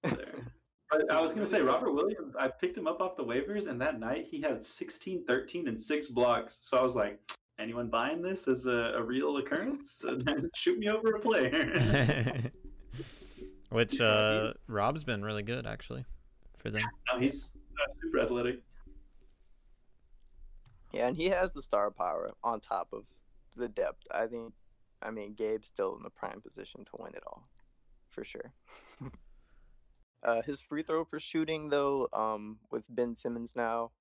A, but I was going to say, Robert Williams, I picked him up off the waivers, and that night he had sixteen, thirteen, and six blocks. So I was like, anyone buying this as a, a real occurrence? Shoot me over a player. Which uh, Rob's been really good, actually, for them. No, he's uh, super athletic. Yeah, and he has the star power on top of the depth. I think, I mean, Gabe's still in the prime position to win it all, for sure. uh, his free throw for shooting, though, um, with Ben Simmons now,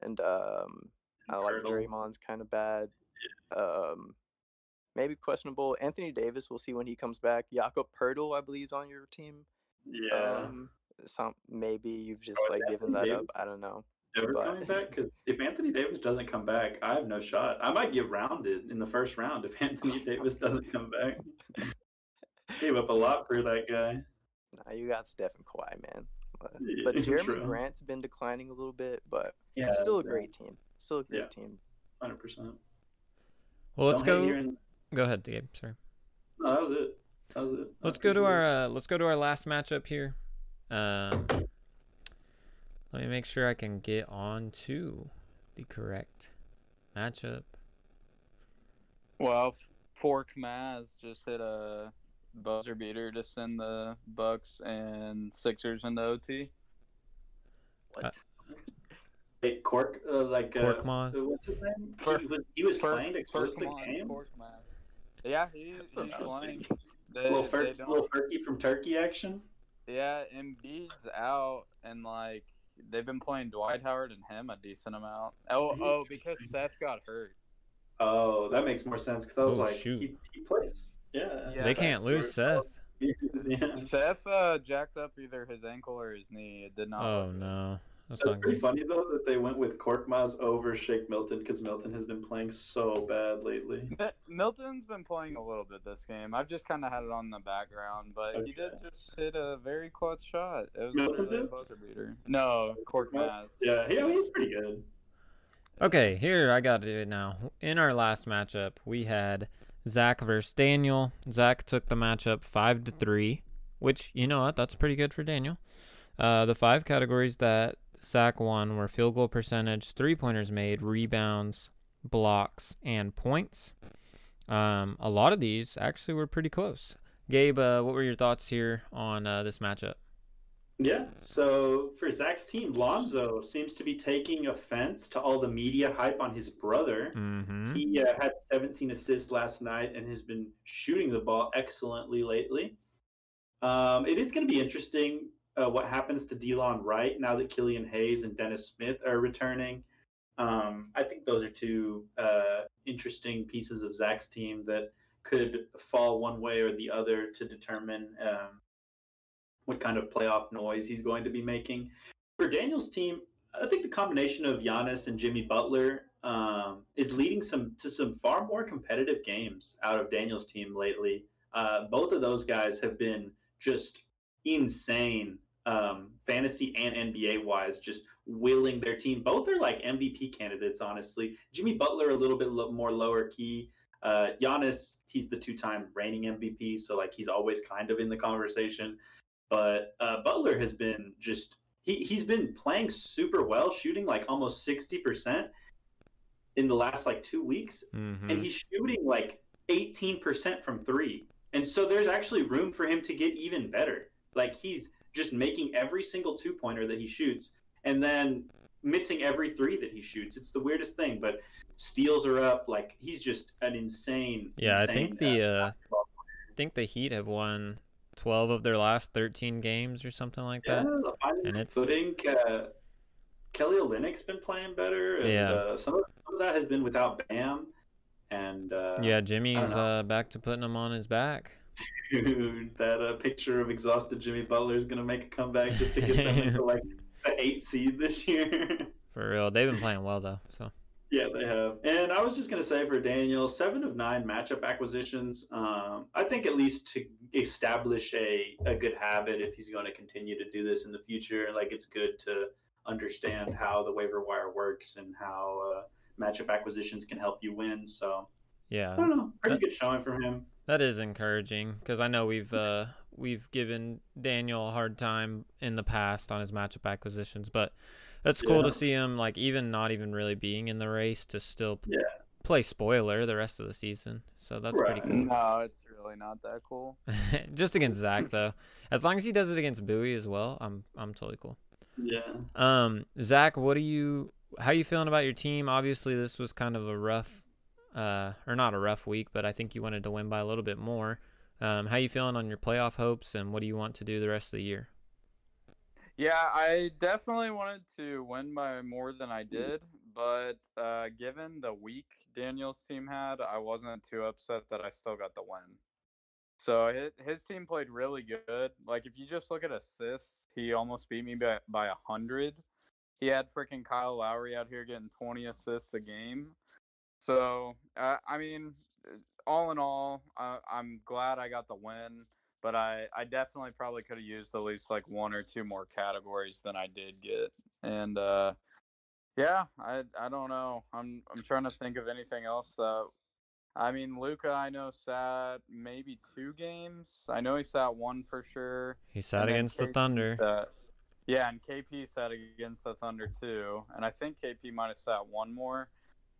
and um, I like Draymond's kind of bad, um, maybe questionable. Anthony Davis, we'll see when he comes back. Jakob Poeltl, I believe, is on your team. Yeah, um, some maybe you've just oh, like given that Davis up. I don't know. ever but. coming back? Because if Anthony Davis doesn't come back, I have no shot. I might get rounded in the first round if Anthony Davis doesn't come back. Gave up a lot for that guy. Nah, you got Steph and Kawhi, man. But, yeah, but Jeremy true. Grant's been declining a little bit, but yeah, still a great team. Still a great yeah, team. one hundred percent. Well, let's Don't go. In... Go ahead, Gabe. Sorry. No, that was it. That was it. That let's was go to our. Uh, let's go to our last matchup here. Um, let me make sure I can get on to the correct matchup. Well, Fork Maz just hit a buzzer beater to send the Bucks and Sixers into O T. What? Uh, hey, Cork, uh, like Cork uh, Maz. What's his name? Cork, he was, he was Cork, playing to close the game. Cork Maz. Yeah, he, he's playing. They, a little, fir- little Turkey from Turkey action. Yeah, Embiid's out, and like they've been playing Dwight Howard and him a decent amount. Oh, oh, because Seth got hurt. Oh, that makes more sense because I was oh, like, shoot. he he plays. Yeah, yeah they can't lose Seth. yeah. Seth uh, jacked up either his ankle or his knee. It did not. Oh work. no, that's, that's not pretty good. Funny though that they went with Korkmaz over Shake Milton because Milton has been playing so bad lately. Milton's been playing a little bit this game. I've just kind of had it on the background, but okay. he did just hit a very clutch shot. It was Milton did? Buzzer beater. No, Korkmaz. Yeah, he, he's pretty good. Okay, here I got to do it now. In our last matchup, we had Zach versus Daniel. Zach took the matchup five to three, which, you know what, that's pretty good for Daniel. Uh, the five categories that Zach won were field goal percentage, three pointers made, rebounds, blocks, and points. Um, a lot of these actually were pretty close. Gabe, uh, what were your thoughts here on uh, this matchup? Yeah, so for Zach's team, Lonzo seems to be taking offense to all the media hype on his brother. Mm-hmm. He uh, had seventeen assists last night and has been shooting the ball excellently lately. Um, it is going to be interesting uh, what happens to DeLon Wright now that Killian Hayes and Dennis Smith are returning. Um, I think those are two uh, interesting pieces of Zach's team that could fall one way or the other to determine um, what kind of playoff noise he's going to be making. For Daniel's team, I think the combination of Giannis and Jimmy Butler um, is leading some to some far more competitive games out of Daniel's team lately. Uh, both of those guys have been just insane, um, fantasy and N B A-wise, just willing their team. Both are like M V P candidates, honestly. Jimmy Butler a little bit lo- more lower key. Uh, Giannis, he's the two-time reigning M V P, so like he's always kind of in the conversation. But uh, Butler has been just he, – he's been playing super well, shooting like almost sixty percent in the last like two weeks. Mm-hmm. And he's shooting like eighteen percent from three. And so there's actually room for him to get even better. Like he's just making every single two-pointer that he shoots and then missing every three that he shoots. It's the weirdest thing. But steals are up. Like he's just an insane – Yeah, insane, I think the uh, uh, I think the Heat have won – twelve of their last thirteen games or something like that. Yeah, and it's footing. Uh, Kelly Olynyk's been playing better. And, yeah. Uh, some, of, some of that has been without Bam. And uh, yeah, Jimmy's uh, back to putting him on his back. Dude, that uh, picture of exhausted Jimmy Butler is going to make a comeback just to get them into like the eight seed this year. For real. They've been playing well, though. So. Yeah, they have. And I was just going to say for Daniel, seven of nine matchup acquisitions. Um, I think at least to establish a, a good habit, if he's going to continue to do this in the future, like it's good to understand how the waiver wire works and how uh, matchup acquisitions can help you win. So, yeah, I don't know. Pretty that, good showing from him. That is encouraging because I know we've uh, we've given Daniel a hard time in the past on his matchup acquisitions, but that's cool yeah. to see him, like, even not even really being in the race to still p- yeah. play spoiler the rest of the season. So that's right. pretty cool. No, it's really not that cool. Just against Zach, though. As long as he does it against Bowie as well, I'm I'm totally cool. Yeah. Um, Zach, what are you – how are you feeling about your team? Obviously, this was kind of a rough uh, – or not a rough week, but I think you wanted to win by a little bit more. Um, how are you feeling on your playoff hopes, and what do you want to do the rest of the year? Yeah, I definitely wanted to win by more than I did, but uh, given the week Daniel's team had, I wasn't too upset that I still got the win. So his, his team played really good. Like, if you just look at assists, he almost beat me by, by one hundred. he had freaking Kyle Lowry out here getting twenty assists a game. So, uh, I mean, all in all, I, I'm glad I got the win, but I, I definitely probably could have used at least like one or two more categories than I did get. And, uh, yeah, I I don't know. I'm I'm trying to think of anything else that I mean, Luka, I know, sat maybe two games. I know he sat one for sure. He sat against K P the Thunder. Sat, yeah, and K P sat against the Thunder, too. And I think K P might have sat one more.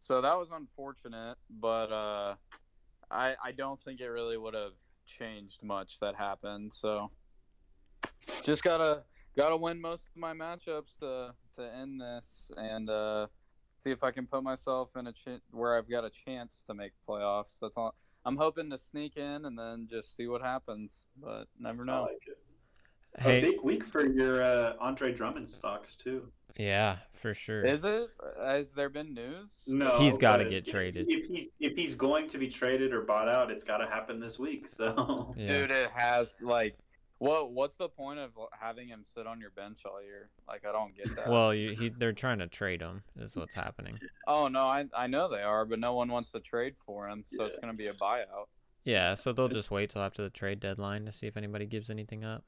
So that was unfortunate, but uh, I, I don't think it really would have changed much that happened. So just got to got to win most of my matchups to, to end this. And, uh see if I can put myself in a ch- where I've got a chance to make playoffs. That's all. I'm hoping to sneak in and then just see what happens, but never know. Like hey. A big week for your uh, Andre Drummond stocks too. Yeah, for sure. Is it? Has there been news? No. He's got to get if, traded. If he's if he's going to be traded or bought out, it's got to happen this week. So, yeah. Dude, it has like. Well, what's the point of having him sit on your bench all year? Like, I don't get that. Well, you, he, they're trying to trade him is what's happening. Oh, no, I I know they are, but no one wants to trade for him, so yeah. It's going to be a buyout. Yeah, so they'll just wait till after the trade deadline to see if anybody gives anything up.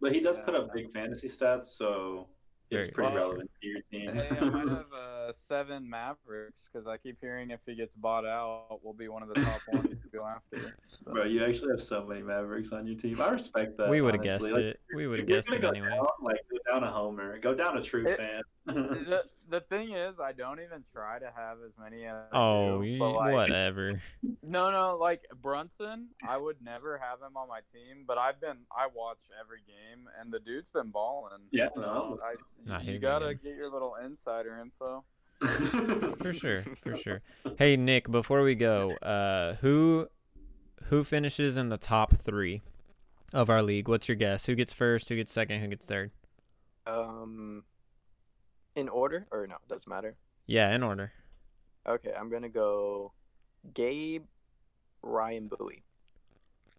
But he does yeah, put up big fantasy stats, so it's Very pretty well, relevant to your team. Hey, I might have uh, seven Mavericks, because I keep hearing if he gets bought out, we'll be one of the top ones to go after. So. Bro, you actually have so many Mavericks on your team. I respect that. We would have guessed like, it. We would have guessed it anyway. Down, like, go down a homer. Go down a true it, fan. the, the thing is, I don't even try to have as many as Oh, do, like, whatever. No, no, like Brunson, I would never have him on my team, but I've been, I watch every game, and the dude's been balling. Yeah, so no. I, Not you got to get your little insider info. For sure, for sure. Hey, Nick, before we go, uh, who who finishes in the top three of our league? What's your guess? Who gets first? Who gets second? Who gets third? Um, in order? Or no, doesn't matter. Yeah, in order. Okay, I'm going to go Gabe, Ryan, Bowie.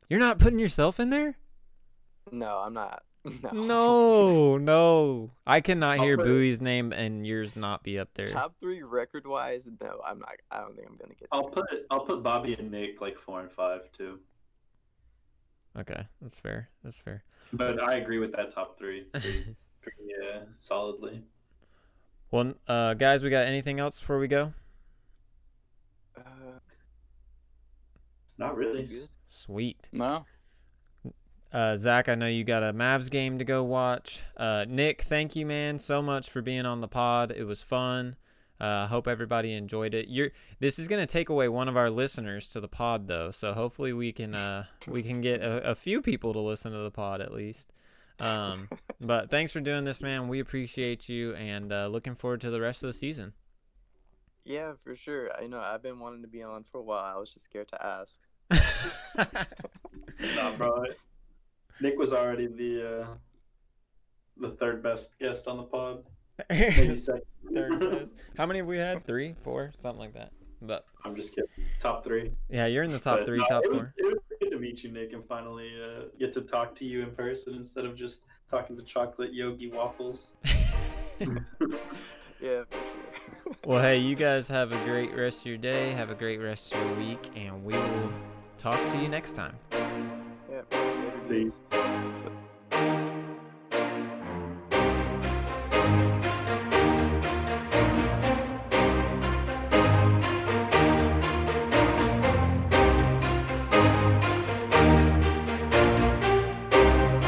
You're not putting yourself in there? No, I'm not. No. no, no. I cannot I'll hear Bowie's it. name and yours not be up there. Top three record wise, no, I'm not I don't think I'm gonna get I'll there. put I'll put Bobby and Nick like four and five too. Okay, that's fair. That's fair. But I agree with that top three pretty, pretty uh, solidly. Well uh guys, we got anything else before we go? Uh, not really. Sweet. No. Uh, Zach, I know you got a Mavs game to go watch. Uh, Nick, thank you, man, so much for being on the pod. It was fun. I uh, hope everybody enjoyed it. You're this is going to take away one of our listeners to the pod, though, so hopefully we can uh, we can get a, a few people to listen to the pod at least. Um, but thanks for doing this, man. We appreciate you, and uh, looking forward to the rest of the season. Yeah, for sure. I know I've been wanting to be on for a while. I was just scared to ask. No, bro. Nick was already the uh, the third best guest on the pod. Third best. How many have we had? Three, four, something like that. But I'm just kidding. Top three. Yeah, you're in the top but, three, no, top it was, four. It was good to meet you, Nick, and finally uh, get to talk to you in person instead of just talking to chocolate yogi waffles. Yeah. Well, hey, you guys have a great rest of your day. Have a great rest of your week, and we will talk to you next time. Peace.